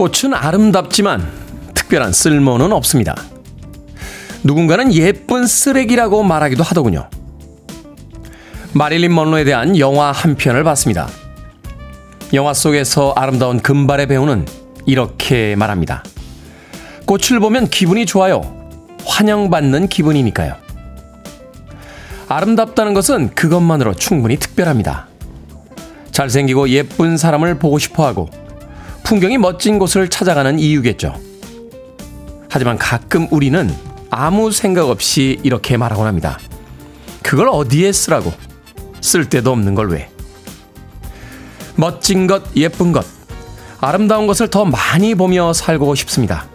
꽃은 아름답지만 특별한 쓸모는 없습니다. 누군가는 예쁜 쓰레기라고 말하기도 하더군요. 마릴린 먼로에 대한 영화 한 편을 봤습니다. 영화 속에서 아름다운 금발의 배우는 이렇게 말합니다. 꽃을 보면 기분이 좋아요. 환영받는 기분이니까요. 아름답다는 것은 그것만으로 충분히 특별합니다. 잘생기고 예쁜 사람을 보고 싶어하고 풍경이 멋진 곳을 찾아가는 이유겠죠. 하지만 가끔 우리는 아무 생각 없이 이렇게 말하곤 합니다. 그걸 어디에 쓰라고? 쓸데도 없는 걸 왜? 멋진 것, 예쁜 것, 아름다운 것을 더 많이 보며 살고 싶습니다.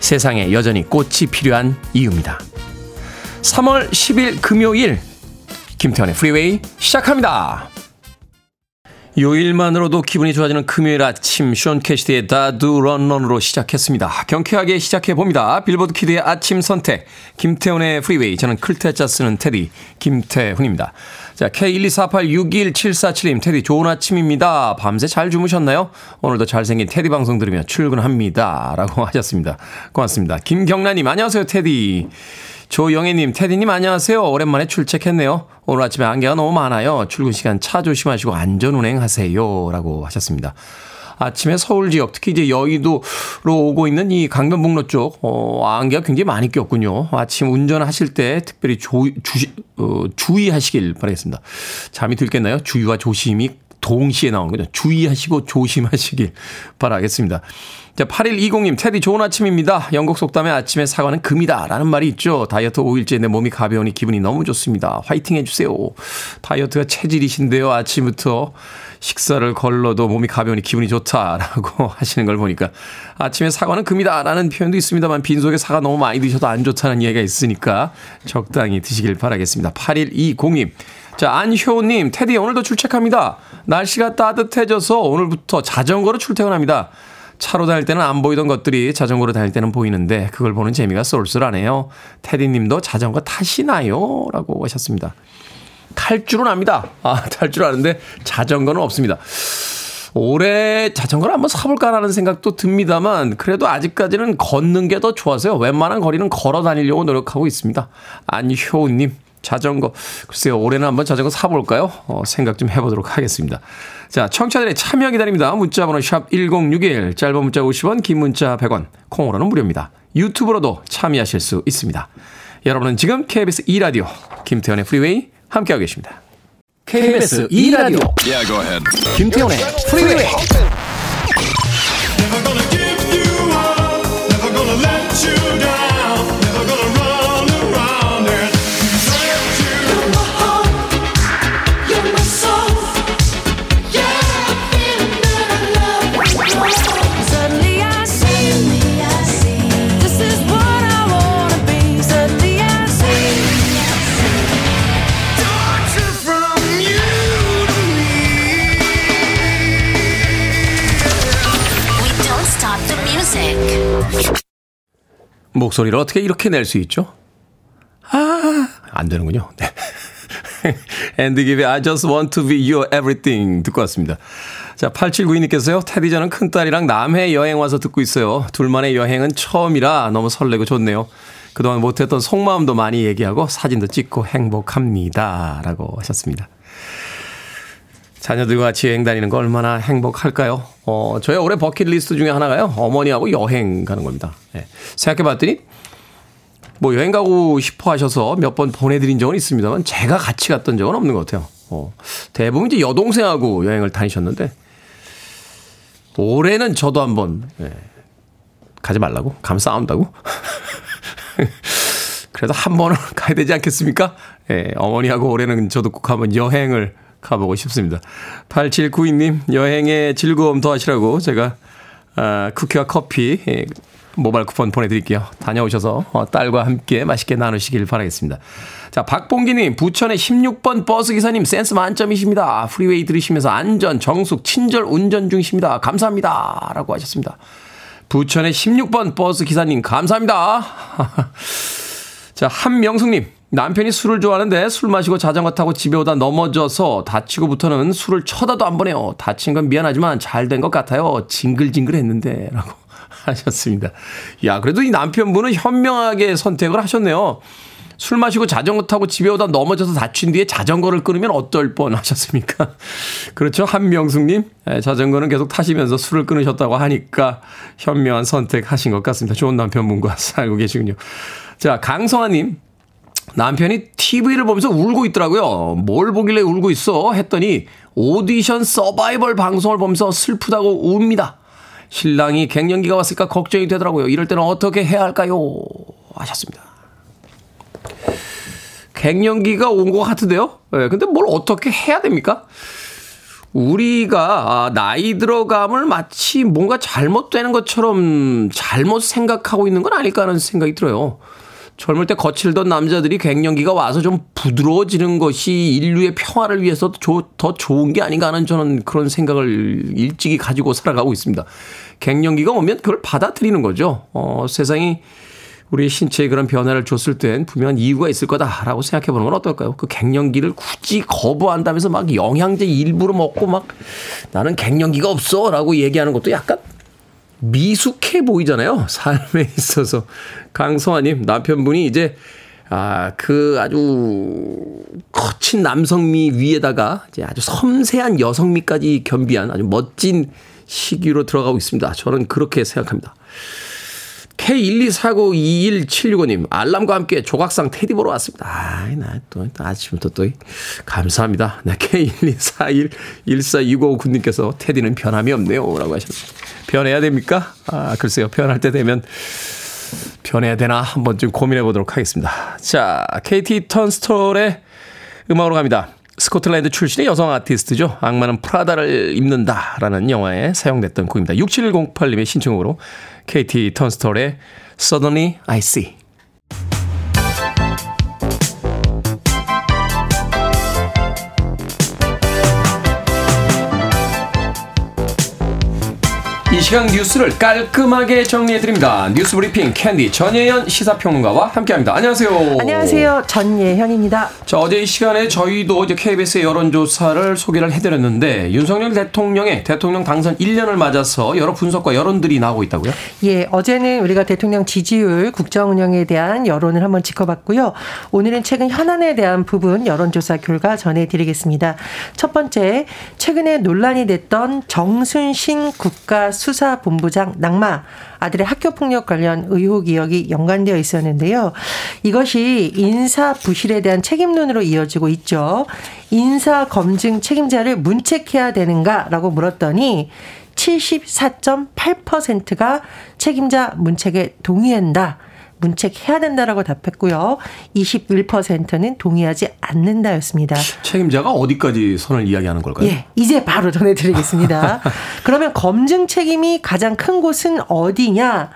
세상에 여전히 꽃이 필요한 이유입니다. 3월 10일 금요일, 김태현의 프리웨이 시작합니다. 요일만으로도 기분이 좋아지는 금요일 아침, 숀 캐시디의 다두 런런으로 시작했습니다. 경쾌하게 시작해봅니다. 빌보드 키드의 아침 선택, 김태훈의 프리웨이. 저는 클테짜 쓰는 테디 김태훈입니다. 자, K124861747님, 테디 좋은 아침입니다. 밤새 잘 주무셨나요? 오늘도 잘생긴 테디 방송 들으며 출근합니다. 라고 하셨습니다. 고맙습니다. 김경란님, 안녕하세요 테디. 조영애님, 테디님 안녕하세요. 오랜만에 출첵했네요. 오늘 아침에 안개가 너무 많아요. 출근 시간 차 조심하시고 안전운행 하세요. 라고 하셨습니다. 아침에 서울 지역, 특히 이제 여의도로 오고 있는 이 강변북로 쪽, 안개가 굉장히 많이 꼈군요. 아침 운전하실 때 특별히 주의하시길 바라겠습니다. 잠이 들겠나요? 주의와 조심이 동시에 나온 거죠. 주의하시고 조심하시길 바라겠습니다. 자, 8120님, 테디 좋은 아침입니다. 영국 속담에 아침에 사과는 금이다 라는 말이 있죠. 다이어트 5일째 내 몸이 가벼우니 기분이 너무 좋습니다. 화이팅 해주세요. 다이어트가 체질이신데요. 아침부터 식사를 걸러도 몸이 가벼우니 기분이 좋다라고 하시는 걸 보니까 아침에 사과는 금이다 라는 표현도 있습니다만 빈속에 사과 너무 많이 드셔도 안 좋다는 얘기가 있으니까 적당히 드시길 바라겠습니다. 8120님. 자, 안효님, 테디 오늘도 출첵합니다. 날씨가 따뜻해져서 오늘부터 자전거로 출퇴근합니다. 차로 다닐 때는 안 보이던 것들이 자전거로 다닐 때는 보이는데 그걸 보는 재미가 쏠쏠하네요. 테디님도 자전거 타시나요? 라고 하셨습니다. 탈 줄은 압니다. 탈 줄 아는데 자전거는 없습니다. 올해 자전거를 한번 사볼까라는 생각도 듭니다만 그래도 아직까지는 걷는 게 더 좋아서요. 웬만한 거리는 걸어 다니려고 노력하고 있습니다. 안효님. 자전거, 글쎄요, 올해는 한번 자전거 사볼까요? 생각 좀 해보도록 하겠습니다. 자, 청취자들의 참여 기다립니다. 문자번호 샵1061, 짧은 문자 50원, 긴 문자 100원, 콩으로는 무료입니다. 유튜브로도 참여하실 수 있습니다. 여러분은 지금 KBS 2라디오, 김태현의 프리웨이 함께하고 계십니다. KBS 2라디오, yeah, go ahead. 김태현의 프리웨이. Never gonna give you up, never gonna let you down, never gonna run around and 목소리를 어떻게 이렇게 낼 수 있죠? 안 되는군요. 네. Andy Gibb의 I just want to be your everything 듣고 왔습니다. 자, 8792님께서요. 테디 저는 큰딸이랑 남해 여행 와서 듣고 있어요. 둘만의 여행은 처음이라 너무 설레고 좋네요. 그동안 못했던 속마음도 많이 얘기하고 사진도 찍고 행복합니다. 라고 하셨습니다. 자녀들과 같이 여행 다니는 거 얼마나 행복할까요? 저의 올해 버킷리스트 중에 하나가요. 어머니하고 여행 가는 겁니다. 예. 생각해봤더니 뭐 여행 가고 싶어 하셔서 몇 번 보내드린 적은 있습니다만 제가 같이 갔던 적은 없는 것 같아요. 대부분 이제 여동생하고 여행을 다니셨는데 올해는 저도 한번 가지 말라고? 감 싸운다고? 그래도 한 번은 가야 되지 않겠습니까? 예, 어머니하고 올해는 저도 꼭 한번 여행을 가보고 싶습니다. 8792님, 여행의 즐거움 더하시라고 제가 쿠키와 커피 모바일 쿠폰 보내드릴게요. 다녀오셔서 딸과 함께 맛있게 나누시길 바라겠습니다. 자, 박봉기님, 부천의 16번 버스기사님 센스 만점이십니다. 프리웨이 들으시면서 안전, 정숙, 친절 운전 중이십니다. 감사합니다. 라고 하셨습니다. 부천의 16번 버스기사님 감사합니다. 자, 한명숙님, 남편이 술을 좋아하는데 술 마시고 자전거 타고 집에 오다 넘어져서 다치고부터는 술을 쳐다도 안 보네요. 다친 건 미안하지만 잘 된 것 같아요. 징글징글했는데 라고 하셨습니다. 야, 그래도 이 남편분은 현명하게 선택을 하셨네요. 술 마시고 자전거 타고 집에 오다 넘어져서 다친 뒤에 자전거를 끊으면 어떨 뻔 하셨습니까? 그렇죠. 한명숙님, 자전거는 계속 타시면서 술을 끊으셨다고 하니까 현명한 선택하신 것 같습니다. 좋은 남편분과 살고 계시군요. 자, 강성아님, 남편이 TV를 보면서 울고 있더라고요. 뭘 보길래 울고 있어? 했더니 오디션 서바이벌 방송을 보면서 슬프다고 웁니다. 신랑이 갱년기가 왔으니까 걱정이 되더라고요. 이럴 때는 어떻게 해야 할까요? 하셨습니다. 갱년기가 온 것 같은데요? 네, 근데 뭘 어떻게 해야 됩니까? 우리가 나이 들어감을 마치 뭔가 잘못되는 것처럼 잘못 생각하고 있는 건 아닐까 하는 생각이 들어요. 젊을 때 거칠던 남자들이 갱년기가 와서 좀 부드러워지는 것이 인류의 평화를 위해서 더 좋은 게 아닌가 하는 저는 그런 생각을 일찍이 가지고 살아가고 있습니다. 갱년기가 오면 그걸 받아들이는 거죠. 세상이 우리 신체에 그런 변화를 줬을 땐 분명한 이유가 있을 거다라고 생각해보는 건 어떨까요? 그 갱년기를 굳이 거부한다면서 막 영양제 일부러 먹고 막 나는 갱년기가 없어 라고 얘기하는 것도 약간 미숙해 보이잖아요. 삶에 있어서. 강성아님, 남편분이 이제 그 아주 거친 남성미 위에다가 이제 아주 섬세한 여성미까지 겸비한 아주 멋진 시기로 들어가고 있습니다. 저는 그렇게 생각합니다. K124921765님, 알람과 함께 조각상 테디 보러 왔습니다. 나 또 아침부터 또 감사합니다. K12411425959님께서 테디는 변함이 없네요 라고 하셨습니다. 변해야 됩니까? 글쎄요. 변할 때 되면 변해야 되나 한번 좀 고민해 보도록 하겠습니다. 자, KT 턴스톨의 음악으로 갑니다. 스코틀랜드 출신의 여성 아티스트죠. 악마는 프라다를 입는다라는 영화에 사용됐던 곡입니다. 67108님의 신청곡으로 KT 턴스톨의 Suddenly I See. 이 시간 뉴스를 깔끔하게 정리해드립니다. 뉴스 브리핑 캔디 전예현 시사평론가와 함께합니다. 안녕하세요. 안녕하세요. 전예현입니다. 자, 어제 이 시간에 저희도 이제 KBS의 여론조사를 소개를 해드렸는데 윤석열 대통령의 대통령 당선 1년을 맞아서 여러 분석과 여론들이 나오고 있다고요? 예, 어제는 우리가 대통령 지지율, 국정운영에 대한 여론을 한번 짚어봤고요. 오늘은 최근 현안에 대한 부분 여론조사 결과 전해드리겠습니다. 첫 번째, 최근에 논란이 됐던 정순신 국가 수사본부장 낙마, 아들의 학교폭력 관련 의혹 이력이 연관되어 있었는데요. 이것이 인사부실에 대한 책임론으로 이어지고 있죠. 인사검증 책임자를 문책해야 되는가라고 물었더니 74.8%가 책임자 문책에 동의한다, 문책해야 된다라고 답했고요. 21%는 동의하지 않는다였습니다. 책임자가 어디까지 선을 이야기하는 걸까요? 예, 이제 바로 전해드리겠습니다. 그러면 검증 책임이 가장 큰 곳은 어디냐?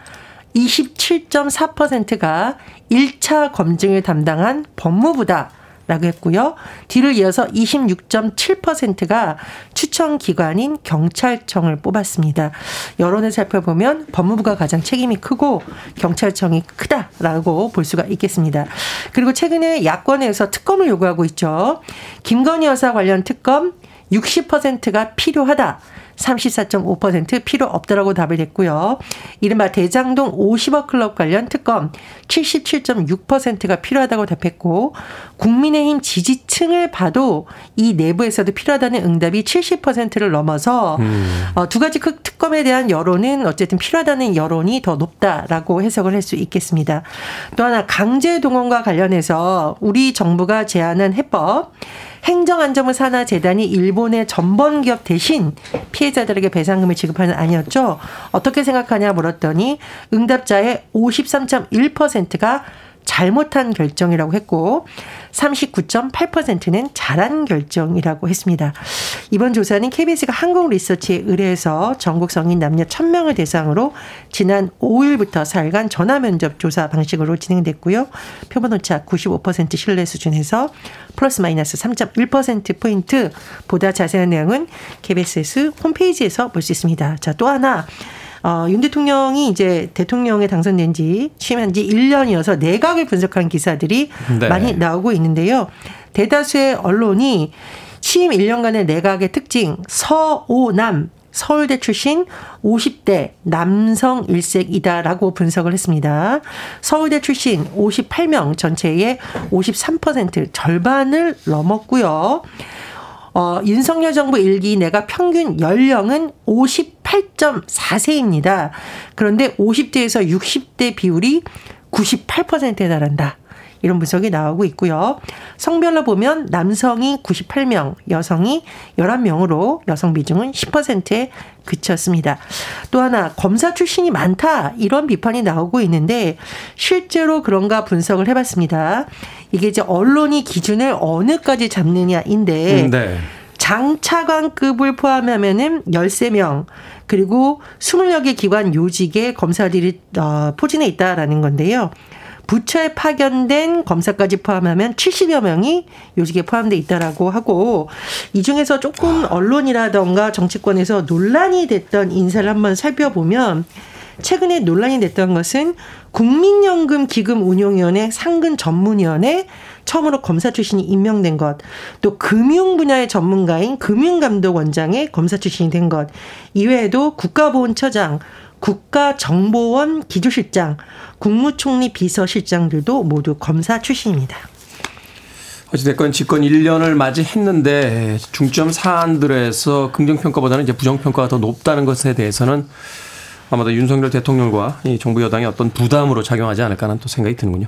27.4%가 1차 검증을 담당한 법무부다 라고 했고요. 뒤를 이어서 26.7%가 추천기관인 경찰청을 뽑았습니다. 여론을 살펴보면 법무부가 가장 책임이 크고 경찰청이 크다라고 볼 수가 있겠습니다. 그리고 최근에 야권에서 특검을 요구하고 있죠. 김건희 여사 관련 특검 60%가 필요하다, 34.5% 필요 없다라고 답을 했고요. 이른바 대장동 50억 클럽 관련 특검 77.6%가 필요하다고 답했고, 국민의힘 지지층을 봐도 이 내부에서도 필요하다는 응답이 70%를 넘어서 두 가지 특검에 대한 여론은 어쨌든 필요하다는 여론이 더 높다라고 해석을 할 수 있겠습니다. 또 하나, 강제동원과 관련해서 우리 정부가 제안한 해법, 행정안전부산하재단이 일본의 전범기업 대신 피해자들에게 배상금을 지급하는 안이었죠. 어떻게 생각하냐 물었더니 응답자의 53.1%가 잘못한 결정이라고 했고 39.8%는 잘한 결정이라고 했습니다. 이번 조사는 KBS가 한국리서치에 의뢰해서 전국 성인 남녀 1,000명을 대상으로 지난 5일부터 4일간 전화면접 조사 방식으로 진행됐고요. 표본오차 95% 신뢰 수준에서 플러스 마이너스 3.1%포인트. 보다 자세한 내용은 KBS 홈페이지에서 볼 수 있습니다. 자, 또 하나, 윤 대통령이 이제 대통령에 당선된 지 취임한 지 1년이어서 내각을 분석한 기사들이 네. 많이 나오고 있는데요. 대다수의 언론이 취임 1년간의 내각의 특징 서오남 서울대 출신 50대 남성 일색이다라고 분석을 했습니다. 서울대 출신 58명 전체의 53% 절반을 넘었고요. 윤석열 정부 1기 내각 평균 연령은 58.4세입니다. 그런데 50대에서 60대 비율이 98%에 달한다. 이런 분석이 나오고 있고요. 성별로 보면 남성이 98명, 여성이 11명으로 여성 비중은 10%에 그쳤습니다. 또 하나 검사 출신이 많다 이런 비판이 나오고 있는데 실제로 그런가 분석을 해봤습니다. 이게 이제 언론이 기준을 어느까지 잡느냐인데 네. 장차관급을 포함하면은 13명 그리고 20여 개 기관 요직의 검사들이 포진해 있다라는 건데요. 부처에 파견된 검사까지 포함하면 70여 명이 요직에 포함되어 있다라고 하고 이 중에서 조금 언론이라던가 정치권에서 논란이 됐던 인사를 한번 살펴보면 최근에 논란이 됐던 것은 국민연금 기금 운용위원회 상근 전문위원회 처음으로 검사 출신이 임명된 것, 또 금융 분야의 전문가인 금융감독원장의 검사 출신이 된 것, 이외에도 국가보훈처장, 국가정보원 기조실장, 국무총리 비서실장들도 모두 검사 출신입니다. 어찌됐건 집권 1년을 맞이했는데 중점 사안들에서 긍정평가보다는 이제 부정평가가 더 높다는 것에 대해서는 아마도 윤석열 대통령과 이 정부 여당의 어떤 부담으로 작용하지 않을까 하는 또 생각이 드는군요.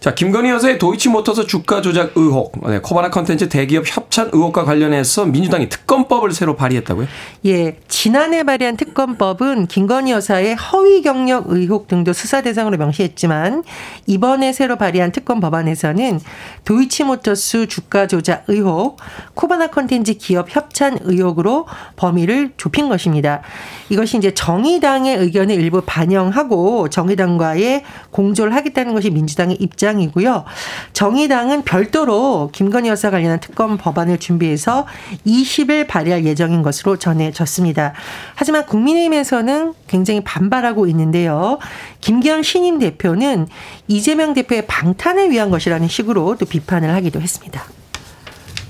자, 김건희 여사의 도이치모터스 주가 조작 의혹, 네, 코바나 컨텐츠 대기업 협찬 의혹과 관련해서 민주당이 특검법을 새로 발의했다고요? 예, 지난해 발의한 특검법은 김건희 여사의 허위 경력 의혹 등도 수사 대상으로 명시했지만 이번에 새로 발의한 특검 법안에서는 도이치모터스 주가 조작 의혹, 코바나 컨텐츠 기업 협찬 의혹으로 범위를 좁힌 것입니다. 이것이 이제 정의당의 의견을 일부 반영하고 정의당과의 공조를 하겠다는 것이 민주당의 입장. 이고요. 정의당은 별도로 김건희 여사 관련한 특검 법안을 준비해서 20일 발의할 예정인 것으로 전해졌습니다. 하지만 국민의힘에서는 굉장히 반발하고 있는데요. 김기현 신임 대표는 이재명 대표의 방탄을 위한 것이라는 식으로 또 비판을 하기도 했습니다.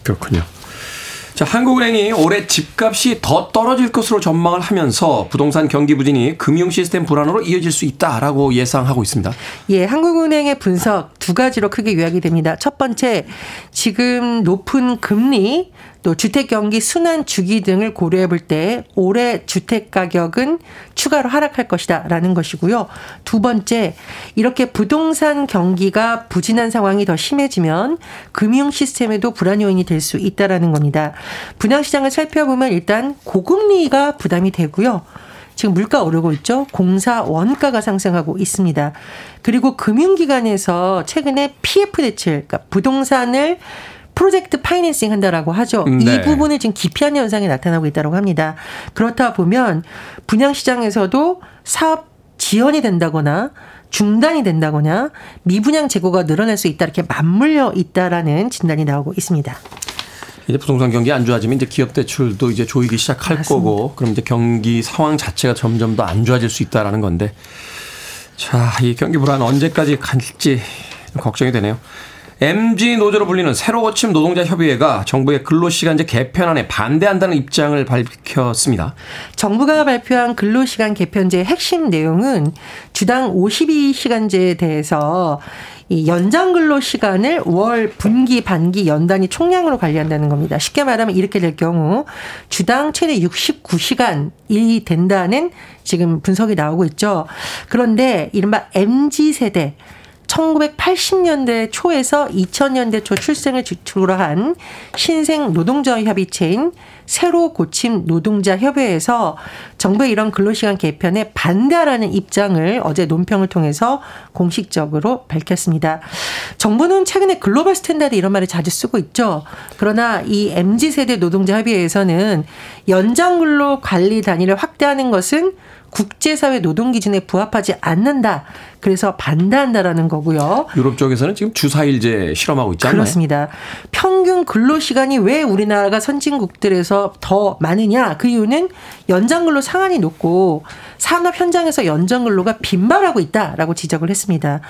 그렇군요. 자, 한국은행이 올해 집값이 더 떨어질 것으로 전망을 하면서 부동산 경기 부진이 금융 시스템 불안으로 이어질 수 있다라고 예상하고 있습니다. 예, 한국은행의 분석 두 가지로 크게 요약이 됩니다. 첫 번째, 지금 높은 금리, 또 주택 경기 순환 주기 등을 고려해 볼 때 올해 주택 가격은 추가로 하락할 것이다라는 것이고요. 두 번째, 이렇게 부동산 경기가 부진한 상황이 더 심해지면 금융 시스템에도 불안 요인이 될 수 있다라는 겁니다. 분양시장을 살펴보면 일단 고금리가 부담이 되고요. 지금 물가 오르고 있죠. 공사 원가가 상승하고 있습니다. 그리고 금융기관에서 최근에 PF 대출, 그러니까 부동산을 프로젝트 파이낸싱 한다라고 하죠. 네. 이 부분을 지금 기피하는 현상이 나타나고 있다고 합니다. 그렇다 보면 분양시장에서도 사업 지연이 된다거나 중단이 된다거나 미분양 재고가 늘어날 수 있다, 이렇게 맞물려 있다라는 진단이 나오고 있습니다. 이제 부동산 경기 안 좋아지면 이제 기업 대출도 이제 조이기 시작할 맞습니다. 거고, 그럼 이제 경기 상황 자체가 점점 더 안 좋아질 수 있다라는 건데, 자, 이 경기 불안 언제까지 갈지 걱정이 되네요. MZ노조로 불리는 새로 고침 노동자협의회가 정부의 근로시간제 개편안에 반대한다는 입장을 밝혔습니다. 정부가 발표한 근로시간 개편제의 핵심 내용은 주당 52시간제에 대해서 이 연장 근로시간을 월, 분기, 반기, 연단위 총량으로 관리한다는 겁니다. 쉽게 말하면 이렇게 될 경우 주당 최대 69시간이 된다는 지금 분석이 나오고 있죠. 그런데 이른바 MZ세대 1980년대 초에서 2000년대 초 출생을 주축으로 한 신생 노동자 협의체인 새로 고침 노동자 협의회에서 정부의 이런 근로시간 개편에 반대하라는 입장을 어제 논평을 통해서 공식적으로 밝혔습니다. 정부는 최근에 글로벌 스탠다드 이런 말을 자주 쓰고 있죠. 그러나 이 MZ세대 노동자 협의회에서는 연장근로 관리 단위를 확대하는 것은 국제사회 노동기준에 부합하지 않는다. 그래서 반대한다라는 거고요. 유럽 쪽에서는 지금 주사일제 실험하고 있지 않나요? 그렇습니다. 평균 근로시간이 왜 우리나라가 선진국들에서 더 많으냐. 그 이유는 연장근로 상한이 높고 산업 현장에서 연정근로가 빈발하고 있다라고 지적을 했습니다.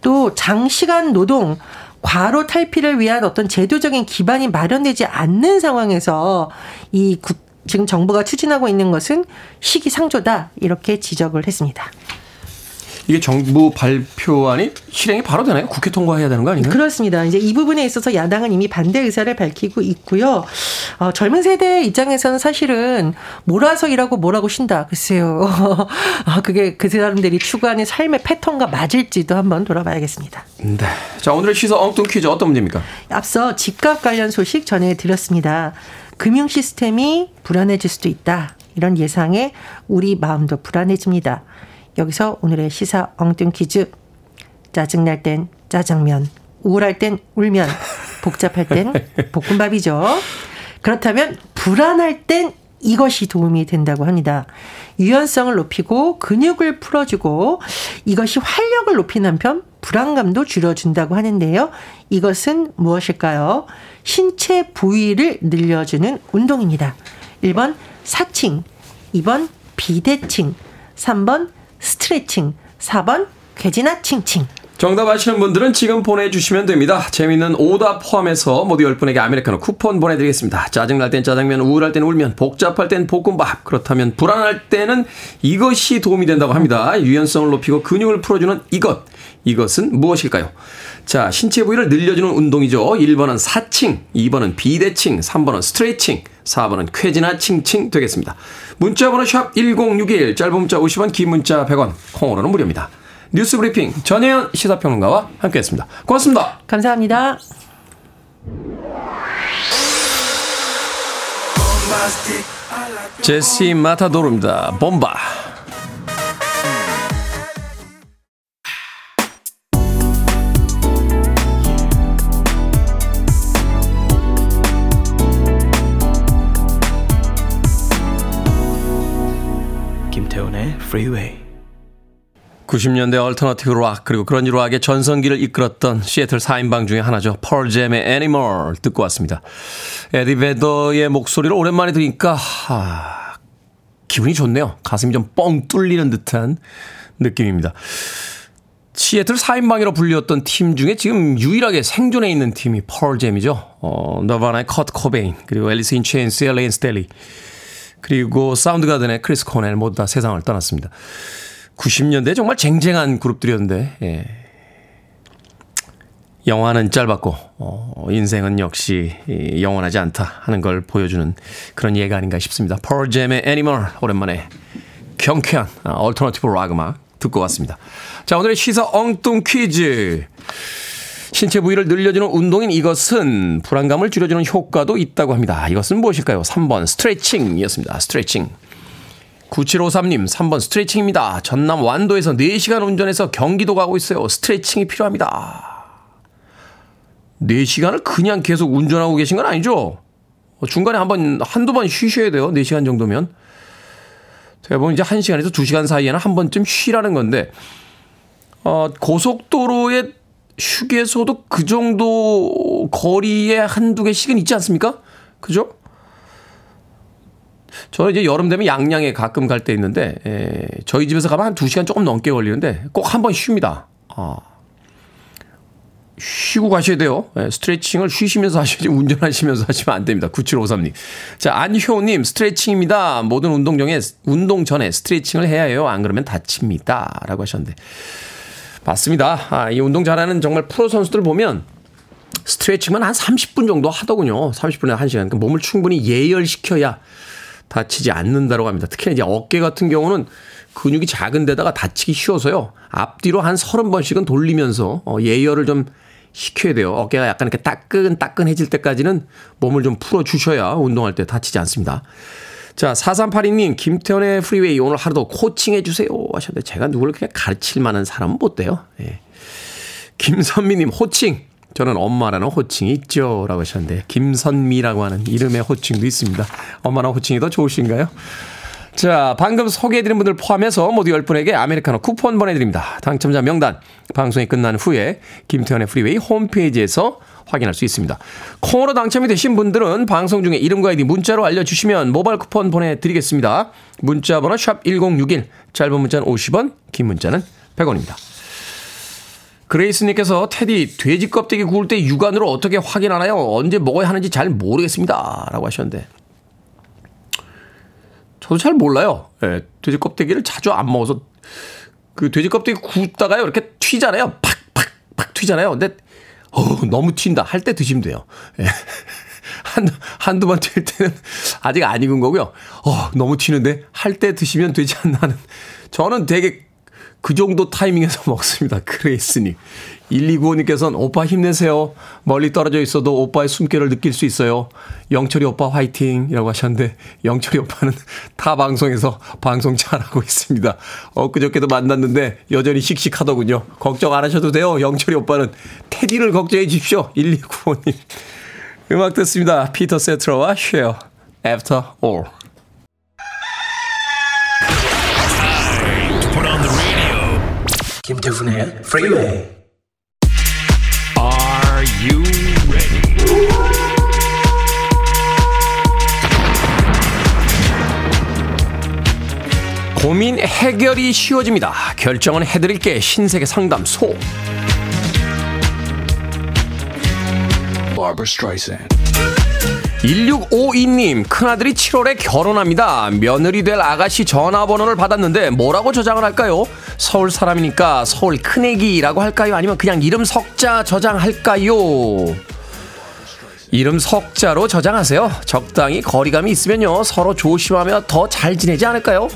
또 장시간 노동, 과로 탈피를 위한 어떤 제도적인 기반이 마련되지 않는 상황에서 이 지금 정부가 추진하고 있는 것은 시기상조다 이렇게 지적을 했습니다. 이게 정부 발표안이 실행이 바로 되나요? 국회 통과해야 되는 거 아닌가요? 그렇습니다. 이제 이 부분에 있어서 야당은 이미 반대 의사를 밝히고 있고요. 젊은 세대 입장에서는 사실은 몰아서 일하고 뭐라고 쉰다. 글쎄요. 그게 그 사람들이 추구하는 삶의 패턴과 맞을지도 한번 돌아봐야겠습니다. 네. 자, 오늘의 시사 엉뚱 퀴즈 어떤 문제입니까? 앞서 집값 관련 소식 전해드렸습니다. 금융 시스템이 불안해질 수도 있다. 이런 예상에 우리 마음도 불안해집니다. 여기서 오늘의 시사 엉뚱 퀴즈. 짜증날 땐 짜장면, 우울할 땐 울면, 복잡할 땐 볶음밥이죠. 그렇다면 불안할 땐 이것이 도움이 된다고 합니다. 유연성을 높이고 근육을 풀어주고 이것이 활력을 높이는 한편 불안감도 줄여준다고 하는데요. 이것은 무엇일까요? 신체 부위를 늘려주는 운동입니다. 1번 사칭, 2번 비대칭, 3번 스트레칭, 4번 괴지나 칭칭. 정답 아시는 분들은 지금 보내주시면 됩니다. 재미있는 오답 포함해서 모두 10분에게 아메리카노 쿠폰 보내드리겠습니다. 짜증날 땐 짜장면, 우울할 땐 울면, 복잡할 땐 볶음밥, 그렇다면 불안할 때는 이것이 도움이 된다고 합니다. 유연성을 높이고 근육을 풀어주는 이것, 이것은 무엇일까요? 자, 신체 부위를 늘려주는 운동이죠. 1번은 사칭, 2번은 비대칭, 3번은 스트레칭, 4번은 쾌지나 칭칭 되겠습니다. 문자번호 샵 1061, 짧은 문자 50원, 긴 문자 100원, 콩으로는 무료입니다. 뉴스 브리핑 전예현 시사평론가와 함께했습니다. 고맙습니다. 감사합니다. 제시 마타도르입니다. 봄바. 김태훈의 프리웨이. 90년대 얼터너티브 락 그리고 그런지 락의 전성기를 이끌었던 시애틀 4인방 중에 하나죠. 펄잼의 애니멀 듣고 왔습니다. 에디 베더의 목소리를 오랜만에 들으니까 기분이 좋네요. 가슴이 좀 뻥 뚫리는 듯한 느낌입니다. 시애틀 4인방이라 불렸던 팀 중에 지금 유일하게 생존해 있는 팀이 펄잼이죠. 너바나의 컷 코베인 그리고 앨리스 인 체인스의 레인 스텔리 그리고 사운드가든의 크리스 코넬 모두 다 세상을 떠났습니다. 90년대 정말 쟁쟁한 그룹들이었는데 예. 영화는 짧았고 인생은 역시 영원하지 않다 하는 걸 보여주는 그런 예가 아닌가 싶습니다. 펄잼의 애니멀 오랜만에 경쾌한 얼터너티브 락 음악 듣고 왔습니다. 자, 오늘의 시사 엉뚱 퀴즈. 신체 부위를 늘려주는 운동인 이것은 불안감을 줄여주는 효과도 있다고 합니다. 이것은 무엇일까요? 3번 스트레칭이었습니다. 스트레칭. 9753님 3번 스트레칭입니다. 전남 완도에서 4시간 운전해서 경기도 가고 있어요. 스트레칭이 필요합니다. 4시간을 그냥 계속 운전하고 계신 건 아니죠? 중간에 한두 번 쉬셔야 돼요. 4시간 정도면. 대부분 이제 1시간에서 2시간 사이에는 한 번쯤 쉬라는 건데 고속도로의 휴게소도 그 정도 거리에 한두 개씩은 있지 않습니까? 그죠? 저는 이제 여름 되면 양양에 가끔 갈 때 있는데 저희 집에서 가면 한 2시간 조금 넘게 걸리는데 꼭 한 번 쉽니다. 쉬고 가셔야 돼요. 스트레칭을 쉬시면서 하셔야지 운전하시면서 하시면 안 됩니다. 9753님. 자, 안효님 스트레칭입니다. 모든 운동 전에 스트레칭을 해야 해요. 안 그러면 다칩니다. 라고 하셨는데 맞습니다. 이 운동 잘하는 정말 프로 선수들 보면 스트레칭만 한 30분 정도 하더군요. 30분에서 1시간. 그러니까 몸을 충분히 예열시켜야 다치지 않는다라고 합니다. 특히 이제 어깨 같은 경우는 근육이 작은 데다가 다치기 쉬워서요. 앞뒤로 한 30번씩은 돌리면서 예열을 좀 시켜야 돼요. 어깨가 약간 이렇게 따끈따끈해질 때까지는 몸을 좀 풀어주셔야 운동할 때 다치지 않습니다. 자, 4382님 김태현의 프리웨이 오늘 하루도 코칭해 주세요 하셨는데 제가 누구를 그렇게 가르칠 만한 사람은 못 돼요. 예. 김선미님 호칭. 저는 엄마라는 호칭이 있죠 라고 하셨는데 김선미라고 하는 이름의 호칭도 있습니다. 엄마라는 호칭이 더 좋으신가요? 자, 방금 소개해드린 분들 포함해서 모두 10분에게 아메리카노 쿠폰 보내드립니다. 당첨자 명단 방송이 끝난 후에 김태현의 프리웨이 홈페이지에서 확인할 수 있습니다. 콩으로 당첨이 되신 분들은 방송 중에 이름과 아이디 문자로 알려주시면 모바일 쿠폰 보내드리겠습니다. 문자번호 샵1061, 짧은 문자는 50원, 긴 문자는 100원입니다. 그레이스님께서 테디 돼지 껍데기 구울 때 육안으로 어떻게 확인하나요? 언제 먹어야 하는지 잘 모르겠습니다. 라고 하셨는데 저도 잘 몰라요. 네, 돼지 껍데기를 자주 안 먹어서 그 돼지 껍데기 굽다가요 이렇게 튀잖아요. 팍팍팍 튀잖아요. 근데 너무 튄다 할 때 드시면 돼요. 네. 한두 번 튈 때는 아직 안 익은 거고요. 너무 튀는데 할 때 드시면 되지 않나 하는 저는 되게 그 정도 타이밍에서 먹습니다. 그레이스님. 1295님께서는 오빠 힘내세요. 멀리 떨어져 있어도 오빠의 숨결을 느낄 수 있어요. 영철이 오빠 화이팅 이라고 하셨는데 영철이 오빠는 타 방송에서 방송 잘하고 있습니다. 엊그저께도 만났는데 여전히 씩씩하더군요. 걱정 안 하셔도 돼요. 영철이 오빠는 테디를 걱정해 주십시오. 1295님. 음악 듣습니다. 피터 세트라와 Share After All. 김태훈의 프리웨이. Are you ready? 고민 해결이 쉬워집니다. 결정은 해드릴게. 신세계 상담소. Barbara Streisand. 1652님, 큰아들이 7월에 결혼합니다. 며느리 될 아가씨 전화번호를 받았는데 뭐라고 저장을 할까요? 서울 사람이니까 서울 큰애기라고 할까요? 아니면 그냥 이름 석자 저장할까요? 이름 석자로 저장하세요. 적당히 거리감이 있으면요. 서로 조심하며 더 잘 지내지 않을까요?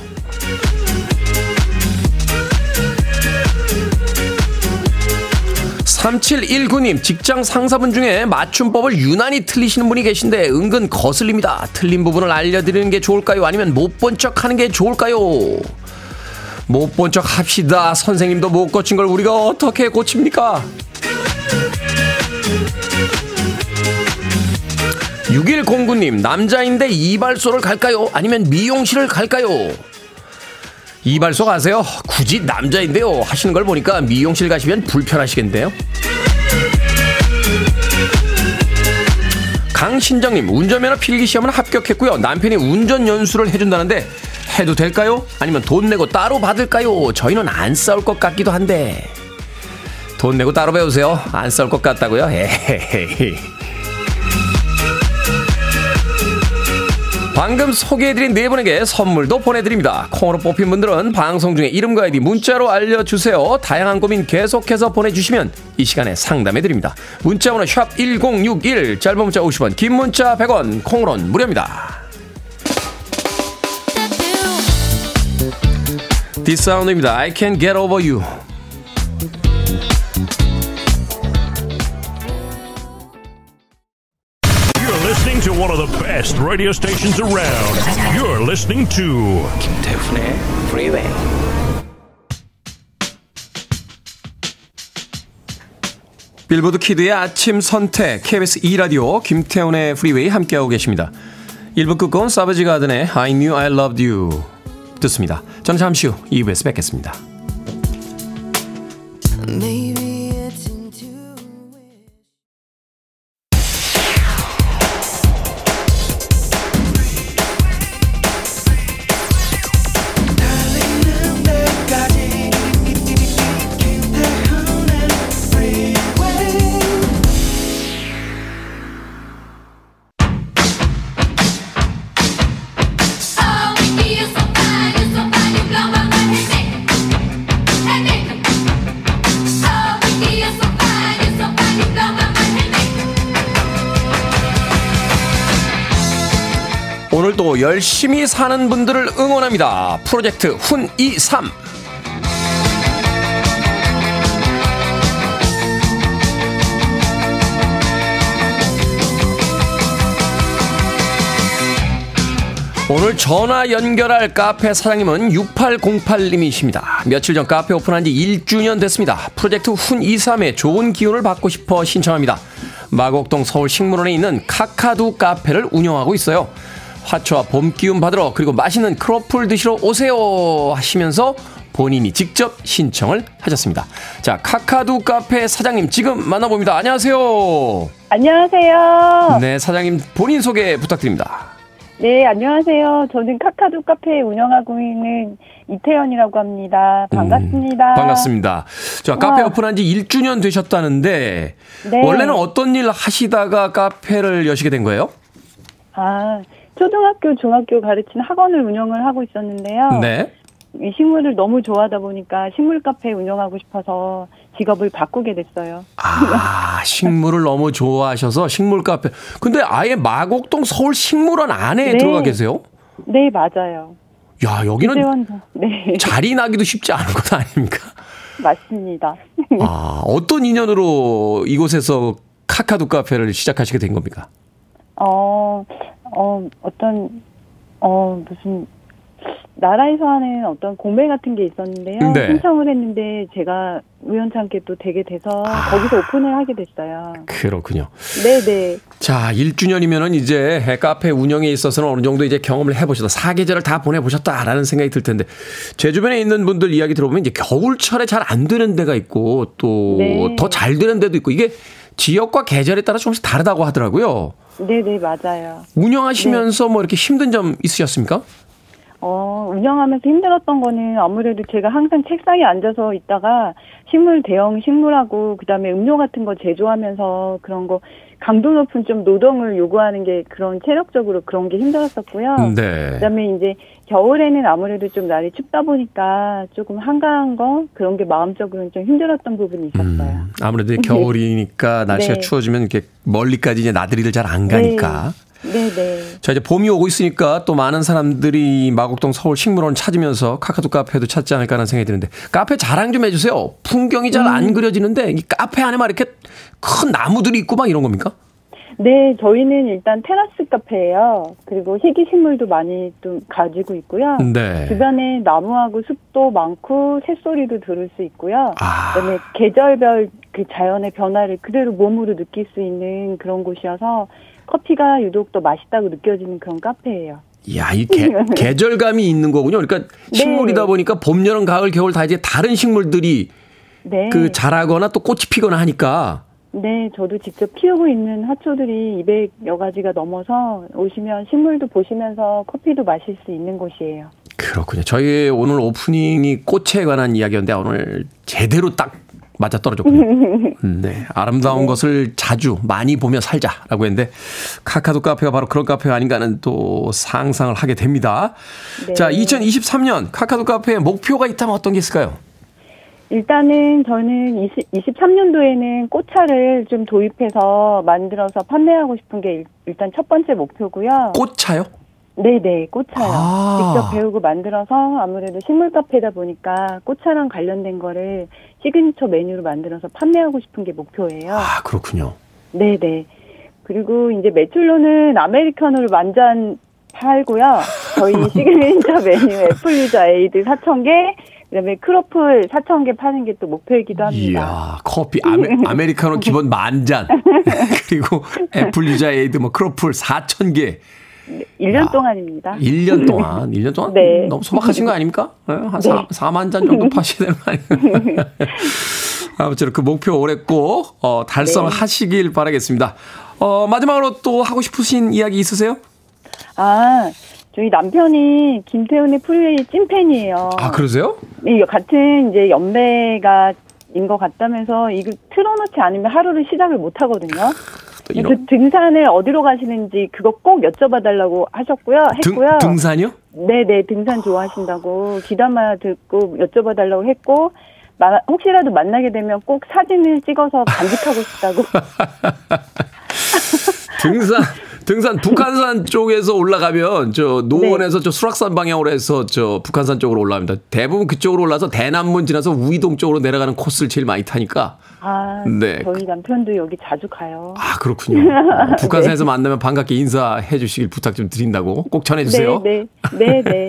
3719님, 직장 상사분 중에 맞춤법을 유난히 틀리시는 분이 계신데 은근 거슬립니다. 틀린 부분을 알려드리는 게 좋을까요? 아니면 못 본 척 하는 게 좋을까요? 못 본 척 합시다. 선생님도 못 고친 걸 우리가 어떻게 고칩니까? 6109님, 남자인데 이발소를 갈까요? 아니면 미용실을 갈까요? 이발소 가세요. 굳이 남자인데요 하시는 걸 보니까 미용실 가시면 불편하시겠는데요. 강신정님, 운전면허 필기시험은 합격했고요. 남편이 운전 연수를 해준다는데 해도 될까요? 아니면 돈 내고 따로 받을까요? 저희는 안 싸울 것 같기도 한데. 돈 내고 따로 배우세요. 안 싸울 것 같다고요? 에헤헤. 방금 소개해드린 네 분에게 선물도 보내드립니다. 콩으로 뽑힌 분들은 방송 중에 이름과 아이디 문자로 알려주세요. 다양한 고민 계속해서 보내주시면 이 시간에 상담해드립니다. 문자번호 샵1061, 짧은 문자 50원, 긴 문자 100원, 콩으로는 무료입니다. 디사운드입니다. I can't get over you. To one of the best radio stations around. You're listening to 김태훈의 Freeway. 빌보드 키드의 아침 선택 KBS 2라디오 김태훈의 Freeway 함께하고 계십니다. 1부 끝곡은 사베지 가든의 I Knew I Loved You 듣습니다. 저는 잠시 후 2부에서 뵙겠습니다. 오늘도 열심히 사는 분들을 응원합니다. 프로젝트 훈23. 오늘 전화 연결할 카페 사장님은 6808님이십니다. 며칠 전 카페 오픈한 지 1주년 됐습니다. 프로젝트 훈23에 좋은 기운을 받고 싶어 신청합니다. 마곡동 서울 식물원에 있는 카카두 카페를 운영하고 있어요. 화초와 봄 기운 받으러 그리고 맛있는 크로플 드시러 오세요 하시면서 본인이 직접 신청을 하셨습니다. 자, 카카두 카페 사장님 지금 만나봅니다. 안녕하세요. 안녕하세요. 네, 사장님 본인 소개 부탁드립니다. 네, 안녕하세요. 저는 카카두 카페 운영하고 있는 이태현이라고 합니다. 반갑습니다. 반갑습니다. 자, 카페 오픈한 지 1주년 되셨다는데, 네. 원래는 어떤 일 하시다가 카페를 여시게 된 거예요? 아, 초등학교, 중학교 가르치는 학원을 운영을 하고 있었는데요. 네. 이 식물을 너무 좋아하다 보니까 식물 카페 운영하고 싶어서 직업을 바꾸게 됐어요. 아, 식물을 너무 좋아하셔서 식물 카페. 근데 아예 마곡동 서울 식물원 안에 네. 들어가 계세요? 네, 맞아요. 야, 여기는 네. 자리 나기도 쉽지 않은 것 아닙니까? 맞습니다. 아, 어떤 인연으로 이곳에서 카카두 카페를 시작하시게 된 겁니까? 무슨 나라에서 하는 어떤 공배 같은 게 있었는데요. 네. 신청을 했는데 제가 우연찮게 또 되게 돼서 거기서 오픈을 하게 됐어요. 그렇군요. 네네. 자, 1주년이면은 이제 카페 운영에 있어서는 어느 정도 이제 경험을 해보셨다. 사계절을 다 보내보셨다라는 생각이 들 텐데, 제 주변에 있는 분들 이야기 들어보면 이제 겨울철에 잘 안 되는 데가 있고 또 더 잘 네. 되는 데도 있고, 이게 지역과 계절에 따라 조금씩 다르다고 하더라고요. 네네, 맞아요. 운영하시면서 네. 뭐 이렇게 힘든 점 있으셨습니까? 운영하면서 힘들었던 거는 아무래도 제가 항상 책상에 앉아서 있다가 식물, 대형 식물하고 그다음에 음료 같은 거 제조하면서 그런 거 강도 높은 좀 노동을 요구하는 게 그런 체력적으로 그런 게 힘들었었고요. 네. 그다음에 이제 겨울에는 아무래도 좀 날이 춥다 보니까 조금 한가한 거 그런 게 마음적으로는 좀 힘들었던 부분이 있었어요. 아무래도 겨울이니까 날씨가 네. 추워지면 이렇게 멀리까지 이제 나들이를 잘 안 가니까. 네. 네네. 자, 이제 봄이 오고 있으니까 또 많은 사람들이 마곡동 서울 식물원 찾으면서 카카두 카페도 찾지 않을까 하는 생각이 드는데, 카페 자랑 좀 해주세요. 풍경이 잘 안 그려지는데 이 카페 안에 막 이렇게 큰 나무들이 있고 막 이런 겁니까? 네, 저희는 일단 테라스 카페예요. 그리고 희귀 식물도 많이 좀 가지고 있고요. 네. 주변에 나무하고 숲도 많고 새소리도 들을 수 있고요. 그다음에 계절별 그 자연의 변화를 그대로 몸으로 느낄 수 있는 그런 곳이어서 커피가 유독 더 맛있다고 느껴지는 그런 카페예요. 이야, 이 계절감이 있는 거군요. 그러니까 식물이다 네. 보니까 봄, 여름, 가을, 겨울 다 이제 다른 식물들이 네. 그 자라거나 또 꽃이 피거나 하니까. 네, 저도 직접 키우고 있는 화초들이 200여 가지가 넘어서 오시면 식물도 보시면서 커피도 마실 수 있는 곳이에요. 그렇군요. 저희 오늘 오프닝이 꽃에 관한 이야기였는데 오늘 제대로 딱 맞아 떨어졌군요. 네, 아름다운 네. 것을 자주 많이 보며 살자라고 했는데, 카카두 카페가 바로 그런 카페가 아닌가 하는 또 상상을 하게 됩니다. 네. 자, 2023년 카카두 카페의 목표가 있다면 어떤 게 있을까요? 일단은 저는 23년도에는 꽃차를 좀 도입해서 만들어서 판매하고 싶은 게 일단 첫 번째 목표고요. 꽃차요? 네네, 꽃차요. 직접 배우고 만들어서 아무래도 식물 카페다 보니까 꽃차랑 관련된 거를 시그니처 메뉴로 만들어서 판매하고 싶은 게 목표예요. 아, 그렇군요. 네네. 그리고 이제 매출로는 아메리카노를 만잔 팔고요. 저희 시그니처 메뉴 애플 유자 에이드 4,000개, 그다음에 크로플 4,000개 파는 게 또 목표이기도 합니다. 이야, 커피 아메리카노 기본 만잔 그리고 애플 유자 에이드 뭐 크로플 4,000개. 1년 동안입니다. 1년 동안. 1년 동안? 네. 너무 소박하신 거 아닙니까? 한 4만 잔 정도 파시는 거 아닙니까? 아무쪼록 그 목표 오래 꼭 달성하시길 네. 바라겠습니다. 마지막으로 또 하고 싶으신 이야기 있으세요? 아, 저희 남편이 김태훈의 프리웨이 찐팬이에요. 아, 그러세요? 네, 같은 이제 연배인 것 같다면서 이거 틀어놓지 않으면 하루를 시작을 못 하거든요. 그 등산을 어디로 가시는지 그거 꼭 여쭤봐달라고 했고요. 등산이요? 네네, 등산 좋아하신다고 귀담아 듣고 여쭤봐달라고 했고, 혹시라도 만나게 되면 꼭 사진을 찍어서 간직하고 싶다고. 등산 북한산 쪽에서 올라가면 저 노원에서 네. 저 수락산 방향으로 해서 저 북한산 쪽으로 올라갑니다. 대부분 그쪽으로 올라서 대남문 지나서 우이동 쪽으로 내려가는 코스를 제일 많이 타니까. 아, 네. 저희 남편도 여기 자주 가요. 아, 그렇군요. 북한산에서 네. 만나면 반갑게 인사해 주시길 부탁 좀 드린다고 꼭 전해주세요. 네, 네, 네. 네.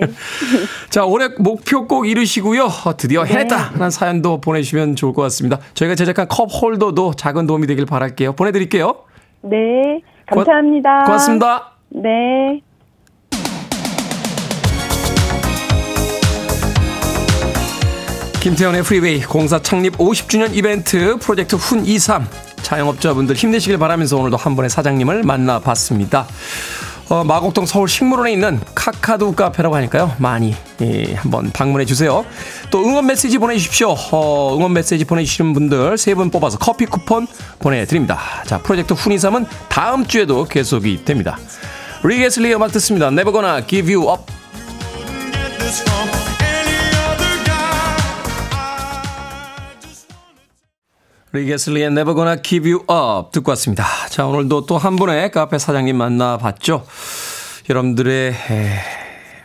자, 올해 목표 꼭 이루시고요. 드디어 해냈다 네. 하는 사연도 보내주시면 좋을 것 같습니다. 저희가 제작한 컵 홀더도 작은 도움이 되길 바랄게요. 보내드릴게요. 네. 감사합니다. 고맙습니다. 네. 김태현의 프리웨이 공사 창립 50주년 이벤트 프로젝트 훈 23 자영업자분들 힘내시길 바라면서 오늘도 한 분의 사장님을 만나봤습니다. 마곡동 서울 식물원에 있는 카카두 카페라고 하니까요. 많이 한번 방문해 주세요. 또 응원 메시지 보내주십시오. 응원 메시지 보내주시는 분들 세 분 뽑아서 커피 쿠폰 보내드립니다. 자, 프로젝트 훈이삼은 다음 주에도 계속이 됩니다. 릭 애슬리의 음악 듣습니다. Never Gonna Give You Up. 릭 애슬리의 Never Gonna Give You Up 듣고 왔습니다. 자, 오늘도 또 한 분의 카페 사장님 만나봤죠. 여러분들의